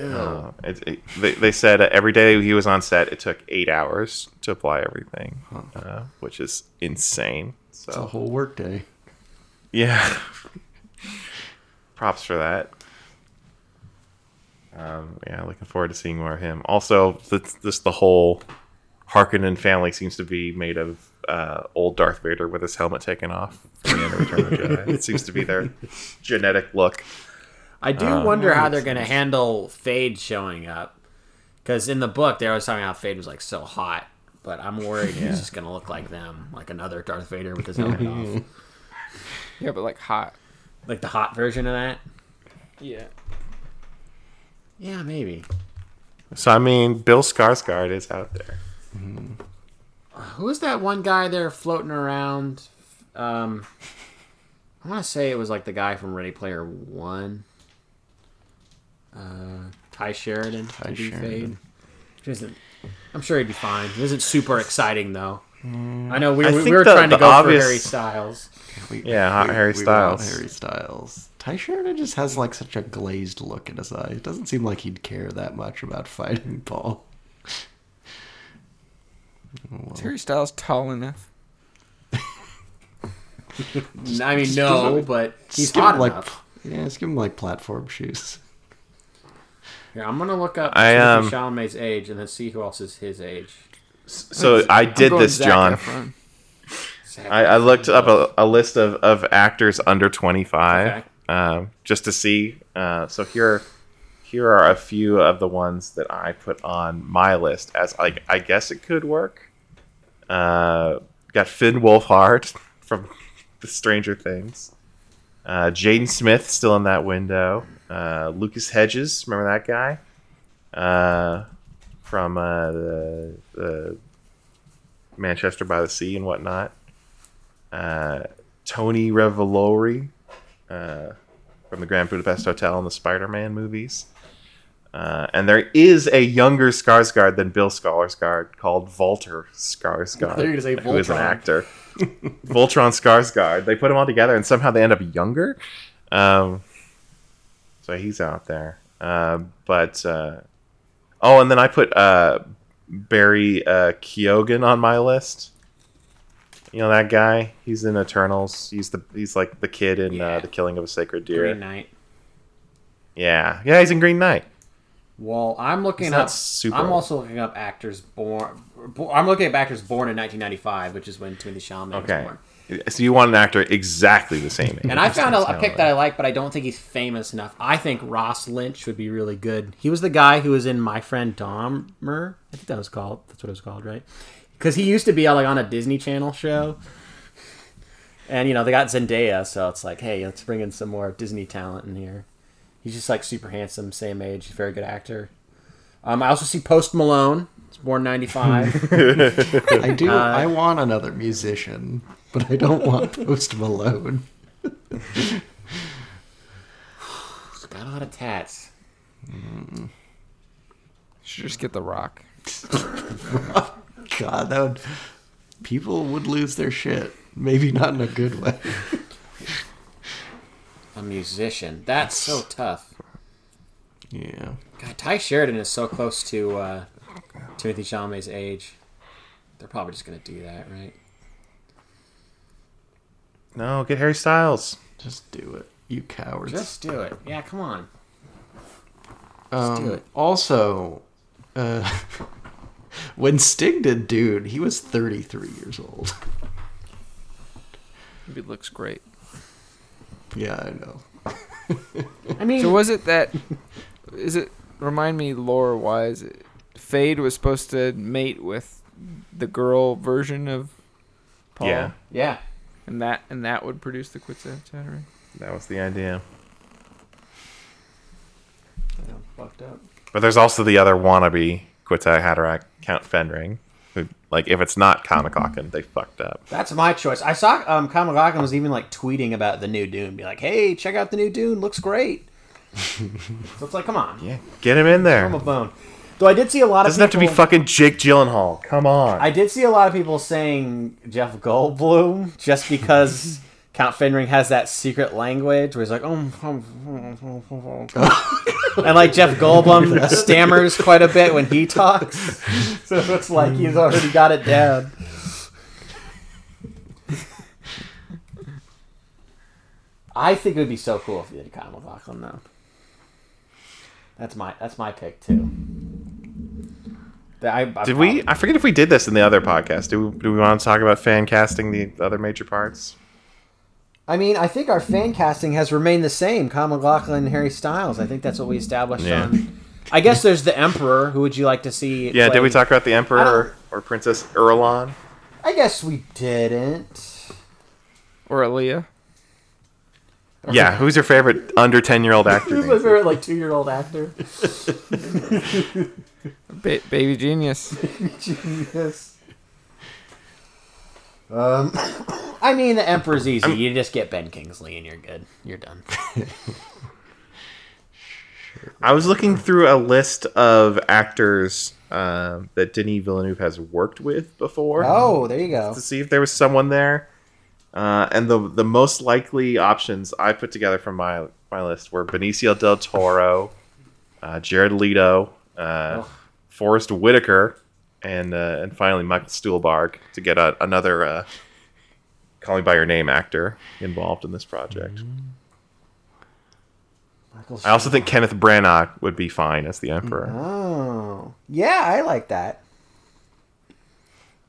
Uh, it, it, they, they said uh, every day he was on set, it took eight hours to apply everything, huh. uh, which is insane. So. It's a whole work day. Yeah. Props for that. Um, yeah, looking forward to seeing more of him. Also, this, this the whole Harkonnen family seems to be made of uh, old Darth Vader with his helmet taken off. Return of Jedi. It seems to be their genetic look. I do um, wonder how they're going to handle Fade showing up. Because in the book, they always talking about how Fade was like so hot. But I'm worried yeah. he's just going to look like them. Like another Darth Vader with his helmet off. Yeah, but like hot. Like the hot version of that? Yeah. Yeah, maybe. So, I mean, Bill Skarsgård is out there. Mm-hmm. Who is that one guy there floating around? Um, I want to say it was like the guy from Ready Player One. Uh, Ty Sheridan. Ty Sheridan. Isn't, I'm sure he'd be fine. It isn't super exciting, though. Mm, I know we, I we, we were the, trying to go obvious... for Harry Styles. We, yeah, we, Harry we Styles. Harry Styles. Ty Sheridan just has like such a glazed look in his eye. It doesn't seem like he'd care that much about fighting Paul. Well. Is Harry Styles tall enough? just, I mean, no, him, but he's hot like, enough. Yeah, let's give him like platform shoes. Yeah, I'm gonna look up I, um, Chalamet's age and then see who else is his age. So I'm, I did this, Zac John. I, I looked up a, a list of, of actors under twenty-five, okay. um, just to see. Uh, so here, here are a few of the ones that I put on my list as I, I guess it could work. Uh, got Finn Wolfhard from The Stranger Things. Uh, Jaden Smith still in that window. Uh, Lucas Hedges, remember that guy? Uh, from uh, the, the Manchester by the Sea and whatnot. Uh, Tony Revolori uh, from the Grand Budapest Hotel and the Spider-Man movies. Uh, and there is a younger Skarsgård than Bill Skarsgård called Walter Skarsgård, who Voltron. Is an actor. Voltron Skarsgård. They put them all together and somehow they end up younger. Um, so he's out there. Uh, but uh, oh, and then I put uh, Barry uh, Keoghan on my list. You know that guy? He's in Eternals. He's the he's like the kid in yeah. uh, The Killing of a Sacred Deer. Green Knight. Yeah, yeah, he's in Green Knight. Well, I'm looking up. Super I'm old. also looking up actors born. Bo- I'm looking up actors born in nineteen ninety-five, which is when Timothée Chalamet okay. was born. So you want an actor exactly the same age. And I found a, a pick that I like, but I don't think he's famous enough. I think Ross Lynch would be really good. He was the guy who was in My Friend Dahmer. I think that was called. That's what it was called, right? Because he used to be like on a Disney Channel show. And, you know, they got Zendaya, so it's like, hey, let's bring in some more Disney talent in here. He's just, like, super handsome, same age, very good actor. Um, I also see Post Malone. He's born ninety-five. I do. Uh, I want another musician, but I don't want Post Malone. He's got a lot of tats. Mm. Should just get The Rock. Rock. God, that would, people would lose their shit. Maybe not in a good way. A musician. That's so tough. Yeah. God, Ty Sheridan is so close to uh, Timothée Chalamet's age. They're probably just going to do that, right? No, get Harry Styles. Just do it, you cowards. Just do it. Yeah, come on. Just um, do it. Also... Uh, when Sting did Dude, he was thirty-three years old. He looks great. Yeah, I know. I mean, so was it that? Is it? Remind me, lore-wise, Fade was supposed to mate with the girl version of Paul. Yeah, yeah. And that and that would produce the Quetzalcoatl. That was the idea. Yeah, fucked up. But there's also the other wannabe. Quita Haderach, Count Fenring, who, like, if it's not Kyle MacLachlan, they fucked up. That's my choice. I saw um, Kyle MacLachlan was even, like, tweeting about the new Dune, be like, hey, check out the new Dune, looks great. So it's like, come on. Yeah, get him in there. Throw him a bone. Though I did see a lot of people... Doesn't have to be fucking Jake Gyllenhaal. Come on. I did see a lot of people saying Jeff Goldblum just because Count Fenring has that secret language where he's like, oh, oh, oh, oh, oh. And like Jeff Goldblum stammers quite a bit when he talks. So it's like he's already got it down. I think it would be so cool if you did Kyle MacLachlan though. That's my that's my pick too. I, I did we? I forget if we did this in the other podcast. Do we, do we want to talk about fan casting the other major parts? I mean, I think our fan casting has remained the same. Kyle MacLachlan and Harry Styles. I think that's what we established yeah. on. I guess there's the Emperor. Who would you like to see? Yeah, play? Did we talk about the Emperor or, or Princess Irulan? I guess we didn't. Or Aaliyah. Yeah, who's your favorite under ten-year-old actor? Who's my favorite like two-year-old actor? Ba- baby genius. Baby genius. Um, I mean, the Emperor's easy. I'm... You just get Ben Kingsley and you're good. You're done. I was looking through a list of actors uh, that Denis Villeneuve has worked with before. Oh, there you go. To see if there was someone there. Uh, and the the most likely options I put together from my my list were Benicio del Toro, uh, Jared Leto, uh, oh. Forest Whitaker, and uh, and finally Michael Stuhlbarg to get a, another uh, Call Me by Your Name actor involved in this project. Mm-hmm. I also think Kenneth Branagh would be fine as the Emperor. Oh, yeah, I like that.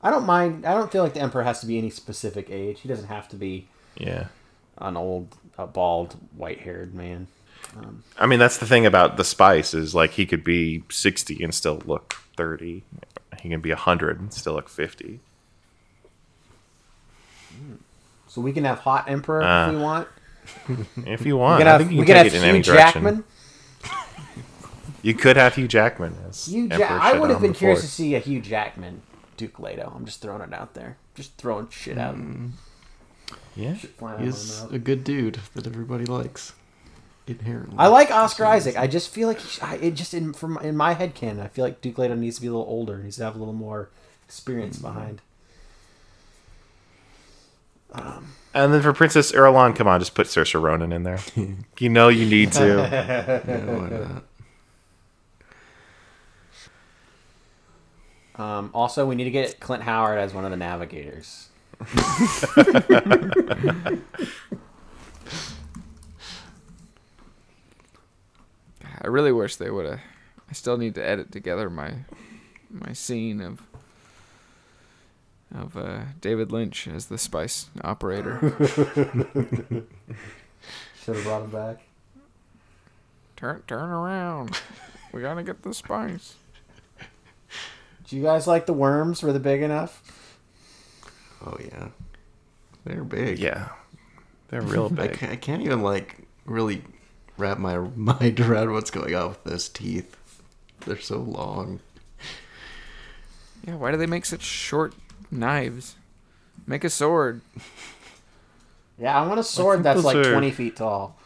I don't mind. I don't feel like the Emperor has to be any specific age. He doesn't have to be yeah. an old, a bald, white-haired man. Um, I mean, that's the thing about the Spice is like he could be sixty and still look thirty. He can be one hundred and still look fifty. So we can have Hot Emperor uh, if we want. If you want. We can have, I think you can we can take have it in Hugh any Jackman. Direction. You could have Hugh Jackman as Hugh Emperor. Ja- I would have been before. Curious to see a Hugh Jackman. Duke Leto. I'm just throwing it out there. Just throwing shit out. Mm. Yeah. Shit he's out. A good dude that everybody likes. Inherently. I like Oscar Isaac. I just feel like he should, I, it just in from in my head canon, I feel like Duke Leto needs to be a little older. He needs to have a little more experience mm-hmm. behind. Um, and then for Princess Irulan, come on, just put Saoirse Ronan in there. You know you need to. No, why not? Um, also, we need to get Clint Howard as one of the navigators. I really wish they would have. I still need to edit together my my scene of of uh, David Lynch as the spice operator. Should have brought him back. Turn turn around. We gotta get the spice. Do you guys like the worms? Were they big enough? Oh, yeah. They're big. Yeah. They're real big. I, can't, I can't even, like, really wrap my mind around what's going on with those teeth. They're so long. Yeah, why do they make such short knives? Make a sword. Yeah, I want a sword that's, like, sword. twenty feet tall.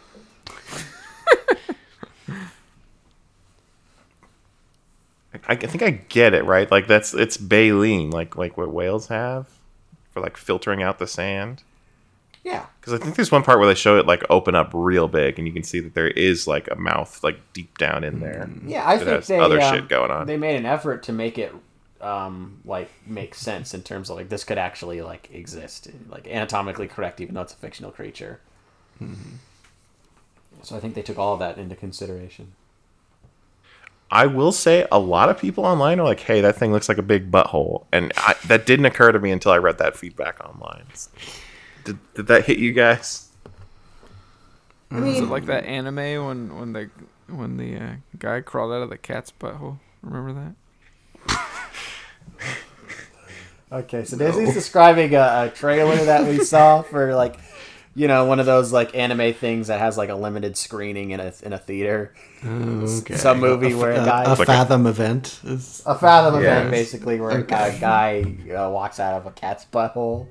I think I get it, right? Like that's it's baleen, like like what whales have for like filtering out the sand. Yeah, because I think there's one part where they show it like open up real big, and you can see that there is like a mouth like deep down in there. Yeah, I think they other um, shit going on. They made an effort to make it um, like make sense in terms of like this could actually like exist, like anatomically correct, even though it's a fictional creature. Mm-hmm. So I think they took all of that into consideration. I will say a lot of people online are like, hey, that thing looks like a big butthole. And I, that didn't occur to me until I read that feedback online. Did, did that hit you guys? I mean, was it like that anime when, when the, when the uh, guy crawled out of the cat's butthole? Remember that? Okay, so Daisy's no. describing a, a trailer that we saw for like, you know, one of those like anime things that has like a limited screening in a in a theater. Oh, okay. Some movie a, where a guy a, a fathom like a, event is a fathom yes. event basically where okay. a guy uh, walks out of a cat's butthole.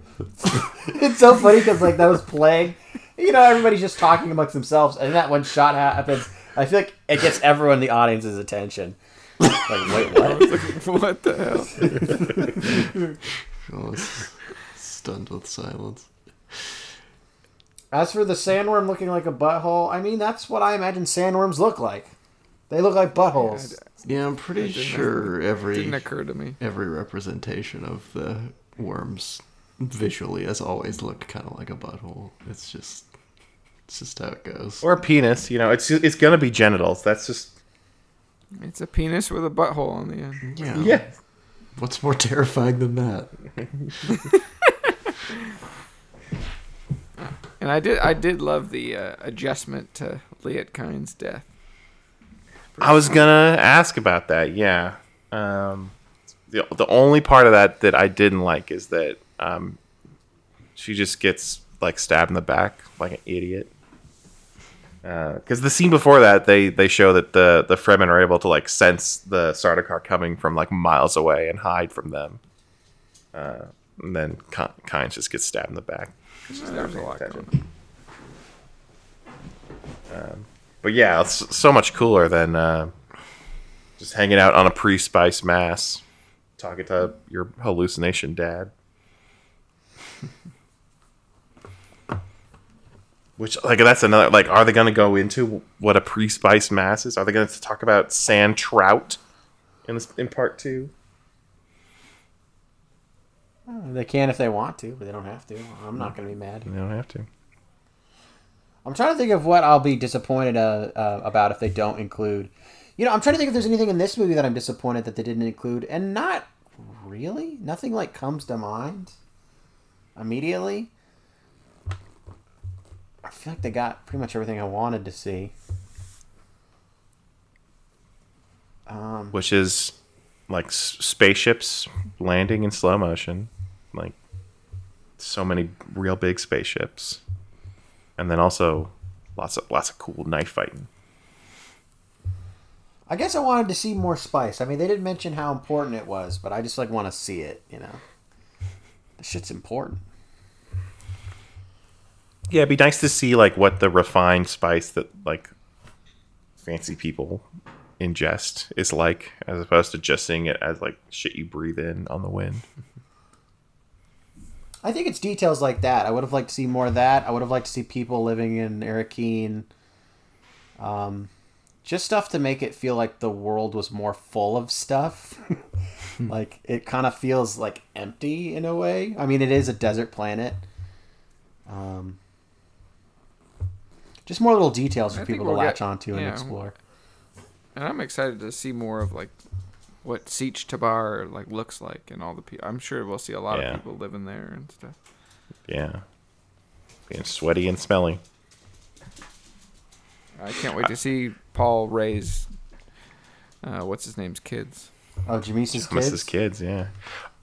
It's so funny because like that was playing, you know, everybody's just talking amongst themselves, and that one shot happens. I feel like it gets everyone in the audience's attention. Like, wait, what? What the hell? I was stunned with silence. As for the sandworm looking like a butthole, I mean, that's what I imagine sandworms look like. They look like buttholes. Yeah, I'm pretty sure every didn't occur to me. Every representation of the worms visually has always looked kind of like a butthole. It's just it's just how it goes. Or a penis, you know. It's it's gonna be genitals. That's just it's a penis with a butthole on the end. Yeah. yeah. What's more terrifying than that? And I did I did love the uh, adjustment to Liet Kynes' death. I was going to ask about that, yeah. Um, the, the only part of that that I didn't like is that um, she just gets like stabbed in the back like an idiot. Because uh, the scene before that, they, they show that the, the Fremen are able to like sense the Sardaukar coming from like miles away and hide from them. Uh, and then Kynes K- just gets stabbed in the back. She's never paying attention. Um But yeah, it's so much cooler than uh, just hanging out on a pre-spice mass, talking to your hallucination dad. Which, like, that's another, like, are they going to go into what a pre-spice mass is? Are they going to talk about sand trout in this, in part two? Oh, they can if they want to, but they don't have to. I'm not going to be mad. They don't have to. I'm trying to think of what I'll be disappointed uh, uh, about if they don't include. You know, I'm trying to think if there's anything in this movie that I'm disappointed that they didn't include, and not really. Nothing like comes to mind immediately. I feel like they got pretty much everything I wanted to see. Um, Which is like spaceships landing in slow motion, like so many real big spaceships. And then also lots of lots of cool knife fighting. I guess I wanted to see more spice. I mean, they didn't mention how important it was, but I just like want to see it, you know. This shit's important. Yeah, it'd be nice to see like what the refined spice that like fancy people ingest is like, as opposed to just seeing it as like shit you breathe in on the wind. I think it's details like that. I would have liked to see more of that. I would have liked to see people living in Arakeen. Um, just stuff to make it feel like the world was more full of stuff. Like, it kind of feels, like, empty in a way. I mean, it is a desert planet. Um, just more little details for I people we'll to latch get, onto and yeah, explore. And I'm excited to see more of, like, what Sietch Tabar like looks like, and all the people. I'm sure we'll see a lot yeah. of people living there and stuff. Yeah, being sweaty and smelly. I can't wait to see Paul Ray's. Uh, what's his name's kids? Oh, Jamisa's kids. Jamisa's kids, yeah.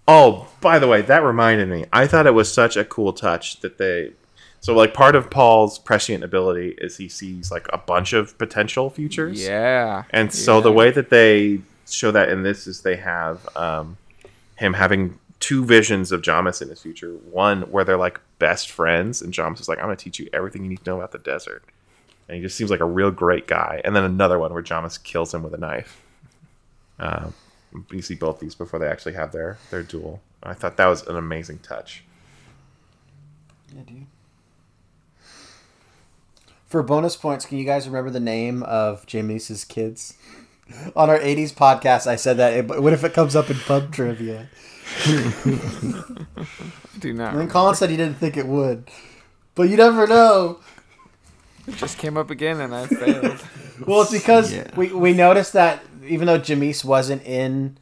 Oh, by the way, that reminded me. I thought it was such a cool touch that they. So, like, part of Paul's prescient ability is he sees like a bunch of potential futures. Yeah. And so yeah. the way that they. Show that in this is they have um, him having two visions of Jamis in his future. One where they're like best friends, and Jamis is like, "I'm going to teach you everything you need to know about the desert," and he just seems like a real great guy. And then another one where Jamis kills him with a knife. Uh, you see both these before they actually have their their duel. I thought that was an amazing touch. Yeah, dude. For bonus points, can you guys remember the name of Jamisa's kids? On our eighties podcast, I said that. What if it comes up in pub trivia? Do not. And then Colin said he didn't think it would. But you never know. It just came up again and I failed. Well, it's because yeah. we, we noticed that even though Jamis wasn't in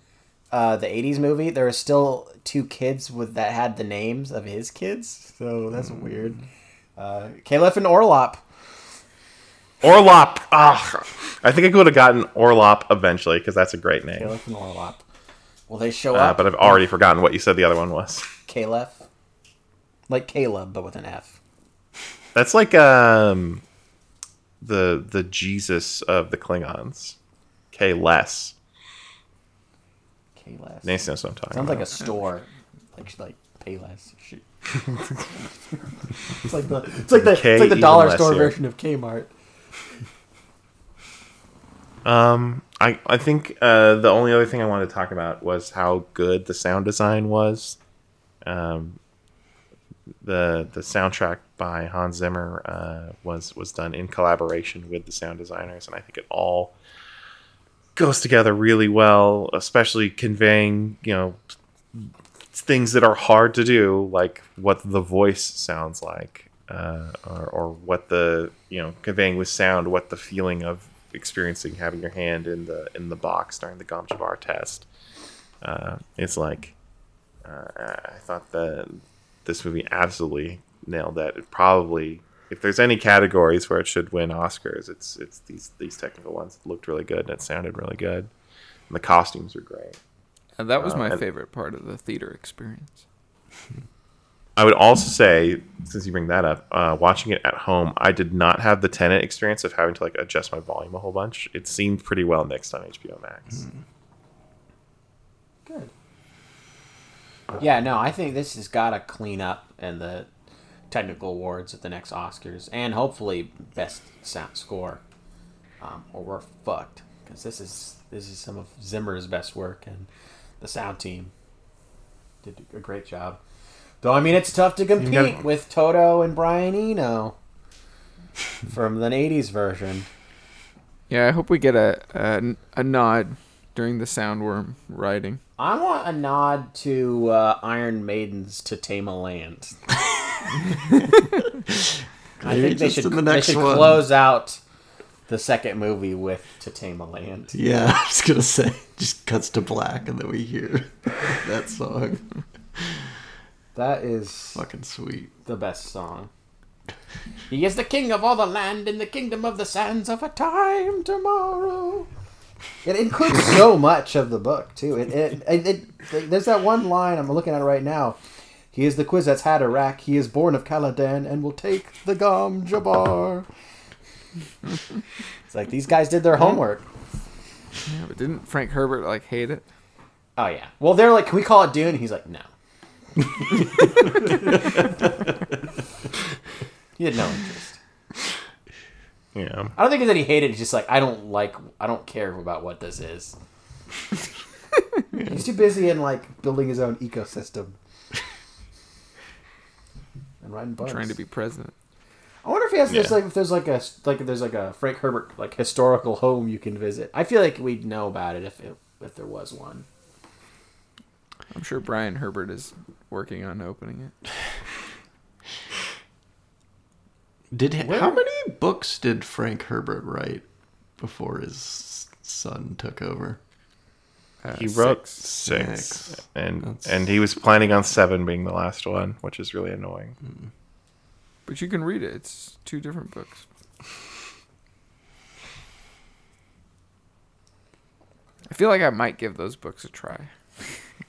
uh, the eighties movie, there were still two kids with that had the names of his kids. So that's mm. weird. Uh, Caliph and Orlop. Orlop. Ah, I think I would have gotten Orlop eventually because that's a great name. Caliph and Orlop. Well, they show uh, up. But I've already forgotten what you said the other one was. Caliph. Like Caleb, but with an F. That's like um, the the Jesus of the Klingons. K-less. K-less. Nancy knows what I'm talking Sounds about. Sounds like a store. Like, like Payless. It's like the, it's like the, it's like the dollar store here. Version of Kmart. Um, I, I think uh, the only other thing I wanted to talk about was how good the sound design was. Um, the the soundtrack by Hans Zimmer uh, was was done in collaboration with the sound designers, and I think it all goes together really well, especially conveying, you know, things that are hard to do, like what the voice sounds like, uh, or, or what the, you know, conveying with sound what the feeling of experiencing having your hand in the in the box during the Gomcha bar test uh, is like. Uh, I thought that this movie absolutely nailed that. It probably, if there's any categories where it should win Oscars, it's it's these these technical ones. It looked really good and it sounded really good, and the costumes were great. And that was um, my favorite part of the theater experience. I would also say, since you bring that up, uh, watching it at home, I did not have the Tenet experience of having to like adjust my volume a whole bunch. It seemed pretty well mixed on H B O Max. Mm. Good. Yeah, no, I think this has got to clean up in the technical awards at the next Oscars, and hopefully best sound score, um, or we're fucked, because this is this is some of Zimmer's best work, and the sound team did a great job. Though I mean, it's tough to compete gotta... with Toto and Brian Eno from the eighties version. Yeah, I hope we get a a, a nod during the Soundworm writing. I want a nod to uh, Iron Maiden's To Tame a Land. I think they should, the they should close out the second movie with To Tame a Land. Yeah, I was going to say, just cuts to black and then we hear that song. That is fucking sweet. The best song. He is the king of all the land in the kingdom of the sands of a time tomorrow. It includes so much of the book too. It it, it it there's that one line I'm looking at right now. He is the Kwisatz Haderach. He is born of Caladan and will take the Gom Jabbar. It's like these guys did their homework. Yeah, but didn't Frank Herbert like hate it? Oh yeah. Well, they're like, can we call it Dune? He's like, no. He had no interest. Yeah. I don't think it's that he hated it. He's just like, I don't like, I don't care about what this is. Yeah. He's too busy in, like, building his own ecosystem. And riding bugs. Trying to be president. I wonder if he has yeah. this, like, if there's, like, a, like, if there's, like, a Frank Herbert, like, historical home you can visit. I feel like we'd know about it if it, if there was one. I'm sure Brian Herbert is working on opening it. Did Where? How many books did Frank Herbert write before his son took over? Uh, he wrote six, six. and That's... and he was planning on seven being the last one, which is really annoying. Mm. But you can read it; it's two different books. I feel like I might give those books a try.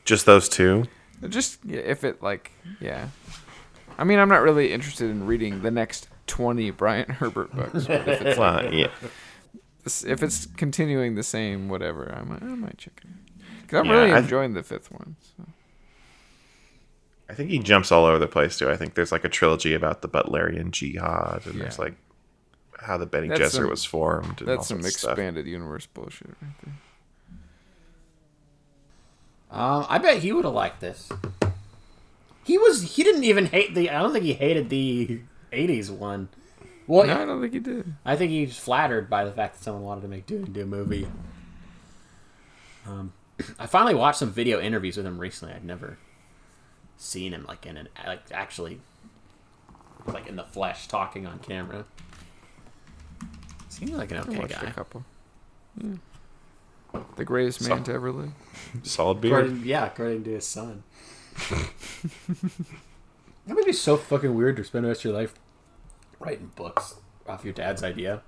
Just those two? Just if it like, yeah. I mean, I'm not really interested in reading the next twenty Brian Herbert books. But if it's well, yeah. if it's continuing the same, whatever, I might, I might check it. Because I'm yeah, really enjoying th- the fifth one. So. I think he jumps all over the place too. I think there's like a trilogy about the Butlerian Jihad, and yeah. there's like how the Bene Gesserit some, was formed. And that's all some that expanded stuff. Universe bullshit right there. Um, I bet he would have liked this. He was. He didn't even hate the. I don't think he hated the eighties one. Well, no, I don't think he did. I think he was flattered by the fact that someone wanted to make Dune into a movie. Um, I finally watched some video interviews with him recently. I'd never seen him like in an like actually like in the flesh talking on camera. Seems like an okay I guy. A couple. Yeah. The greatest man Sol- to ever live. Solid beard. According, yeah, according to his son. That would be so fucking weird to spend the rest of your life writing books off your dad's idea.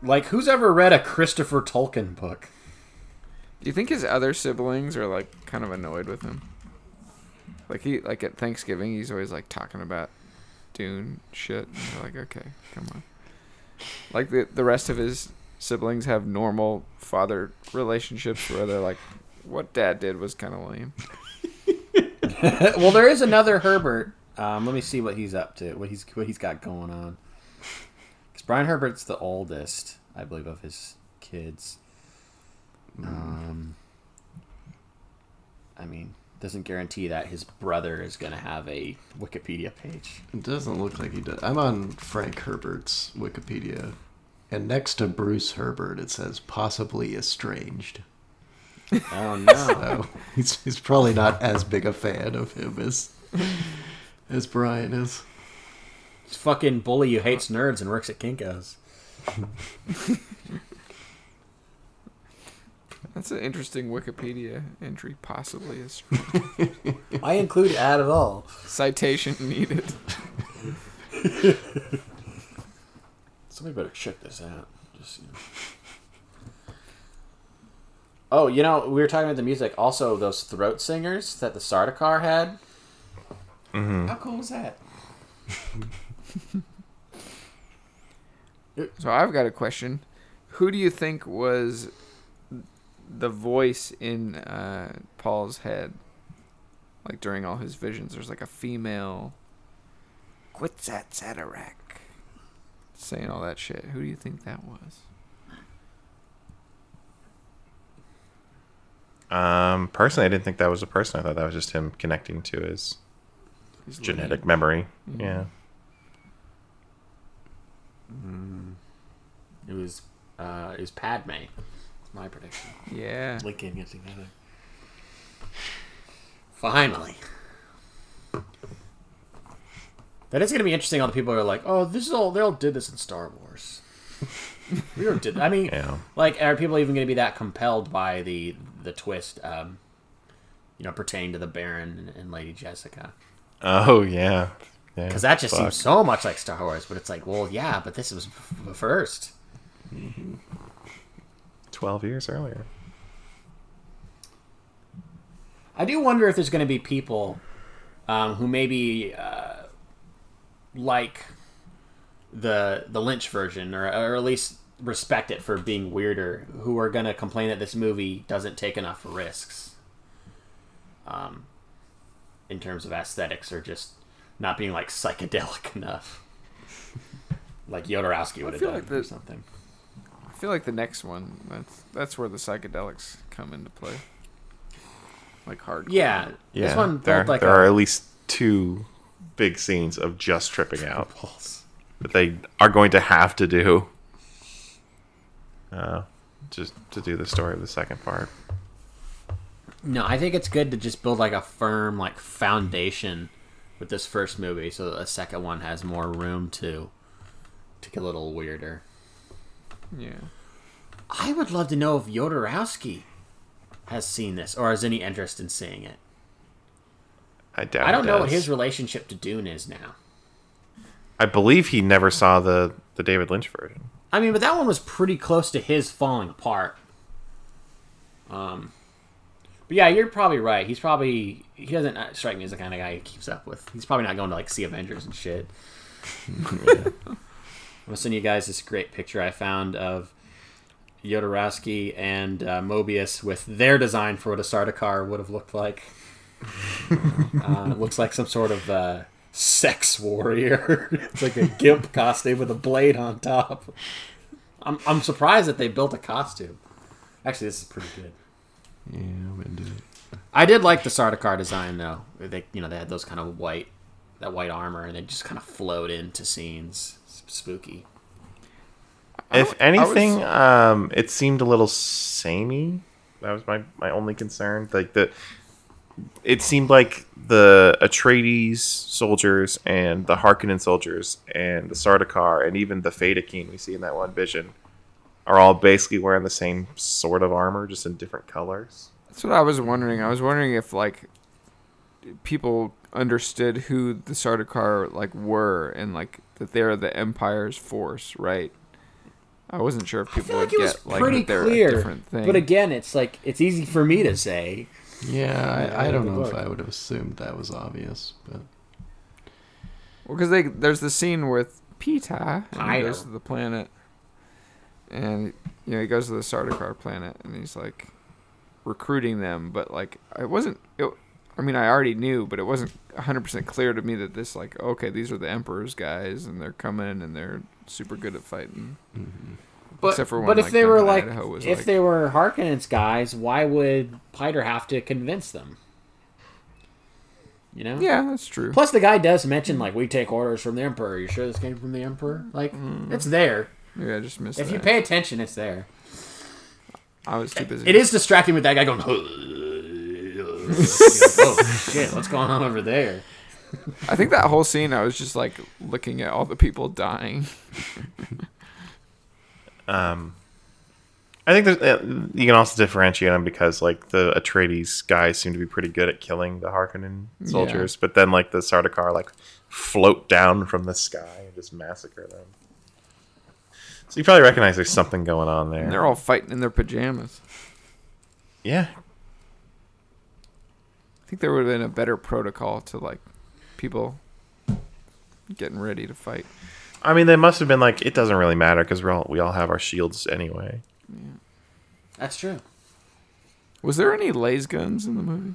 Like, who's ever read a Christopher Tolkien book? Do you think his other siblings are like kind of annoyed with him? Like he, like at Thanksgiving, he's always like talking about Dune shit. And they're like, okay, come on. Like the the rest of his siblings have normal father relationships where they're like, what dad did was kind of lame. Well, there is another Herbert. Um, let me see what he's up to, what he's what he's got going on. Because Brian Herbert's the oldest, I believe, of his kids. Um, I mean, doesn't guarantee that his brother is going to have a Wikipedia page. It doesn't look like he does. I'm on Frank Herbert's Wikipedia, and next to Bruce Herbert, it says possibly estranged. Oh, no. So he's, he's probably not as big a fan of him as, as Brian is. It's fucking bully who hates nerds and works at Kinko's. That's an interesting Wikipedia entry, possibly. Is I include at all. Citation needed. Somebody better check this out. Just, you know. Oh, you know, we were talking about the music. Also, those throat singers that the Sardaukar had. Mm-hmm. How cool was that? So I've got a question. Who do you think was the voice in uh, Paul's head, like during all his visions? There's like a female Quetzat Satarak saying all that shit. Who do you think that was? Um, personally, I didn't think that was a person. I thought that was just him connecting to his, his genetic living. memory. Mm-hmm. Yeah. Mm. It was uh, it was Padme. My prediction. Yeah. Linking it together. Finally. That is going to be interesting. All the people who are like, oh, this is all, they all did this in Star Wars. We all did. I mean, yeah. Like, are people even going to be that compelled by the the twist, um, you know, pertaining to the Baron and, and Lady Jessica? Oh, yeah. Because yeah, that just fuck. seems so much like Star Wars, but it's like, well, yeah, but this was first. Mm-hmm. twelve years earlier. I do wonder if there's going to be people um, who maybe uh, like the the Lynch version, or, or at least respect it for being weirder, who are going to complain that this movie doesn't take enough risks um, in terms of aesthetics, or just not being like psychedelic enough. Like Jodorowsky would have done, like, or something. I feel like the next one, that's that's where the psychedelics come into play. Like hardcore. Yeah. yeah. This one there, like there a... are at least two big scenes of just tripping out that they are going to have to do uh, just to do the story of the second part. No, I think it's good to just build like a firm like foundation with this first movie so that the second one has more room to to get a little weirder. Yeah, I would love to know if Jodorowsky has seen this or has any interest in seeing it. I doubt. I don't know what his relationship to Dune is now. I believe he never saw the, the David Lynch version. I mean, but that one was pretty close to his falling apart. Um, but yeah, you're probably right. He's probably he doesn't strike me as the kind of guy he keeps up with. He's probably not going to like see Avengers and shit. Yeah. I'm going to send you guys this great picture I found of Jodorowsky and uh, Mobius with their design for what a Sardaukar would have looked like. uh, it looks like some sort of uh, sex warrior. It's like a gimp costume with a blade on top. I'm I'm surprised that they built a costume. Actually, this is pretty good. Yeah, I'm into it. I did like the Sardaukar design, though. They, you know, they had those kind of white, that white armor, and they just kind of flowed into scenes. Spooky. If anything, was... um, it seemed a little samey. That was my, my only concern. Like the, it seemed like the Atreides soldiers and the Harkonnen soldiers and the Sardaukar and even the Fadakin we see in that one vision are all basically wearing the same sort of armor, just in different colors. That's what I was wondering. I was wondering if like people understood who the Sardaukar like were and like. That they're the Empire's force, right? I wasn't sure if people would get like that. I feel like it was pretty clear, but again, it's like it's easy for me to say. Yeah, I, I don't know if I would have assumed that was obvious, but well, because they there's the scene with Pita, and he goes to the planet, and you know he goes to the Sardaukar planet, and he's like recruiting them, but like it wasn't. It, I mean, I already knew, but it wasn't one hundred percent clear to me that this, like, okay, these are the Emperor's guys, and they're coming, and they're super good at fighting. Mm-hmm. But, Except for when, but if like, they were like, if like, they were Harkonnen's guys, why would Piter have to convince them? you know? Yeah, that's true. Plus, the guy does mention, like, we take orders from the Emperor. You sure this came from the Emperor? Like, mm. it's there. Yeah, I just missed If that. you pay attention, it's there. I was too busy. It is distracting with that guy going, oh, shit, what's going on over there? I think that whole scene, I was just, like, looking at all the people dying. um... I think there's, uh, you can also differentiate them because, like, the Atreides guys seem to be pretty good at killing the Harkonnen soldiers, yeah. but then, like, the Sardaukar, like, float down from the sky and just massacre them. So you probably recognize there's something going on there. And they're all fighting in their pajamas. Yeah. I think there would have been a better protocol to, like, people getting ready to fight. I mean, they must have been like, it doesn't really matter because we all we all have our shields anyway. Yeah. That's true. Was there any laser guns in the movie?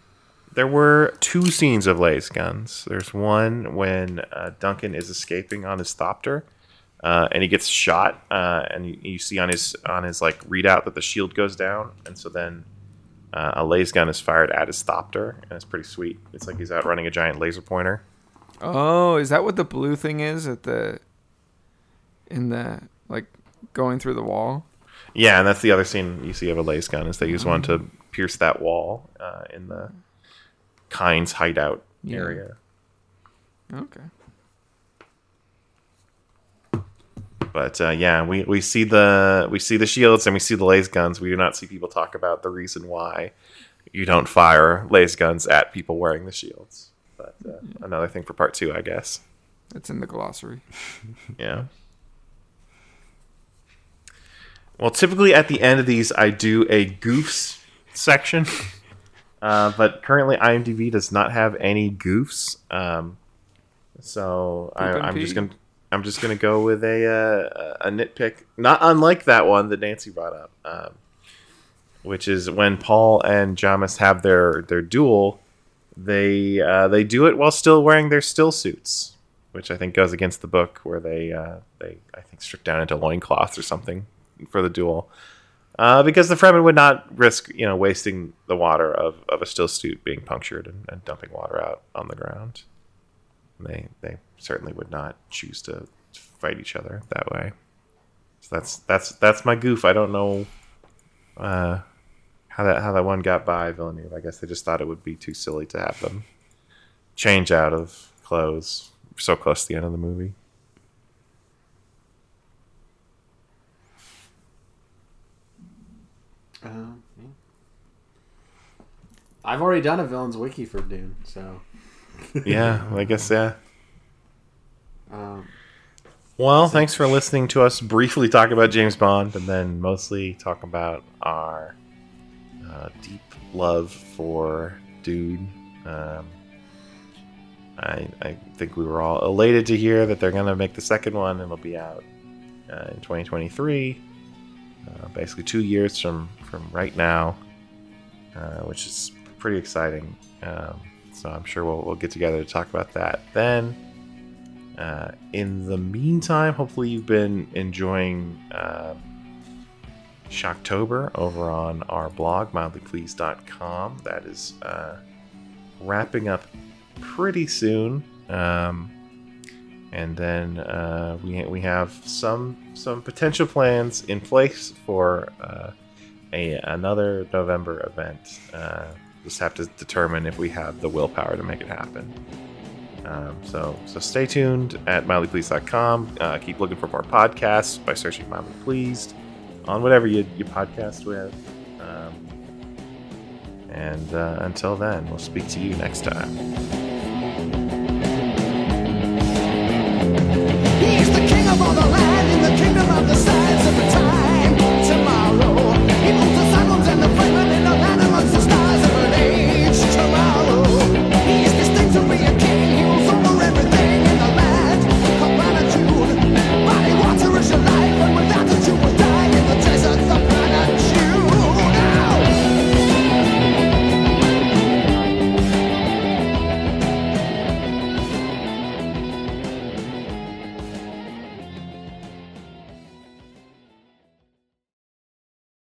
There were two scenes of laser guns. There's one when uh, Duncan is escaping on his thopter, uh, and he gets shot, uh, and you, you see on his on his like readout that the shield goes down, and so then uh, a laser gun is fired at his thopter, and it's pretty sweet. It's like he's out running a giant laser pointer. Oh, is that what the blue thing is at the in the like going through the wall? Yeah, and that's the other scene you see of a lace gun is they use one to pierce that wall uh, in the Kynes hideout yeah. area. Okay. But uh, yeah, we, we see the we see the shields and we see the lace guns. We do not see people talk about the reason why you don't fire lace guns at people wearing the shields. But uh, yeah. another thing for part two, I guess. It's in the glossary. Yeah. Well, typically at the end of these, I do a goofs section, uh, but currently IMDb does not have any goofs, um, so I, I'm just gonna I'm just gonna go with a uh, a nitpick, not unlike that one that Nancy brought up, um, which is when Paul and Jamis have their their duel, they uh, they do it while still wearing their still suits. Which I think goes against the book, where they uh, they I think strip down into loincloths or something for the duel, uh, because the Fremen would not risk, you know, wasting the water of, of a still suit being punctured and, and dumping water out on the ground. They they certainly would not choose to fight each other that way. So that's that's that's my goof. I don't know uh, how that how that one got by Villeneuve. I guess they just thought it would be too silly to have them change out of clothes so close to the end of the movie. Um, yeah. I've already done a villains wiki for Dune, so yeah, I guess yeah. Um, well, so thanks for listening to us briefly talk about James Bond, and then mostly talk about our uh, deep love for Dune. Um, I I think we were all elated to hear that they're gonna make the second one, and it'll be out uh, in twenty twenty-three. Uh, basically two years from, from right now, uh, which is pretty exciting. Um, so I'm sure we'll, we'll get together to talk about that then. Uh, in the meantime, hopefully you've been enjoying uh, Shocktober over on our blog, mildly pleased dot com. That is uh, wrapping up pretty soon. Um, And then uh, we we have some some potential plans in place for uh, a another November event. Uh, just have to determine if we have the willpower to make it happen. Um, so so stay tuned at mildly pleased dot com. Uh, keep looking for more podcasts by searching Mildly Pleased on whatever you, you podcast with. Um, and uh, until then, we'll speak to you next time. He's the king of all the land.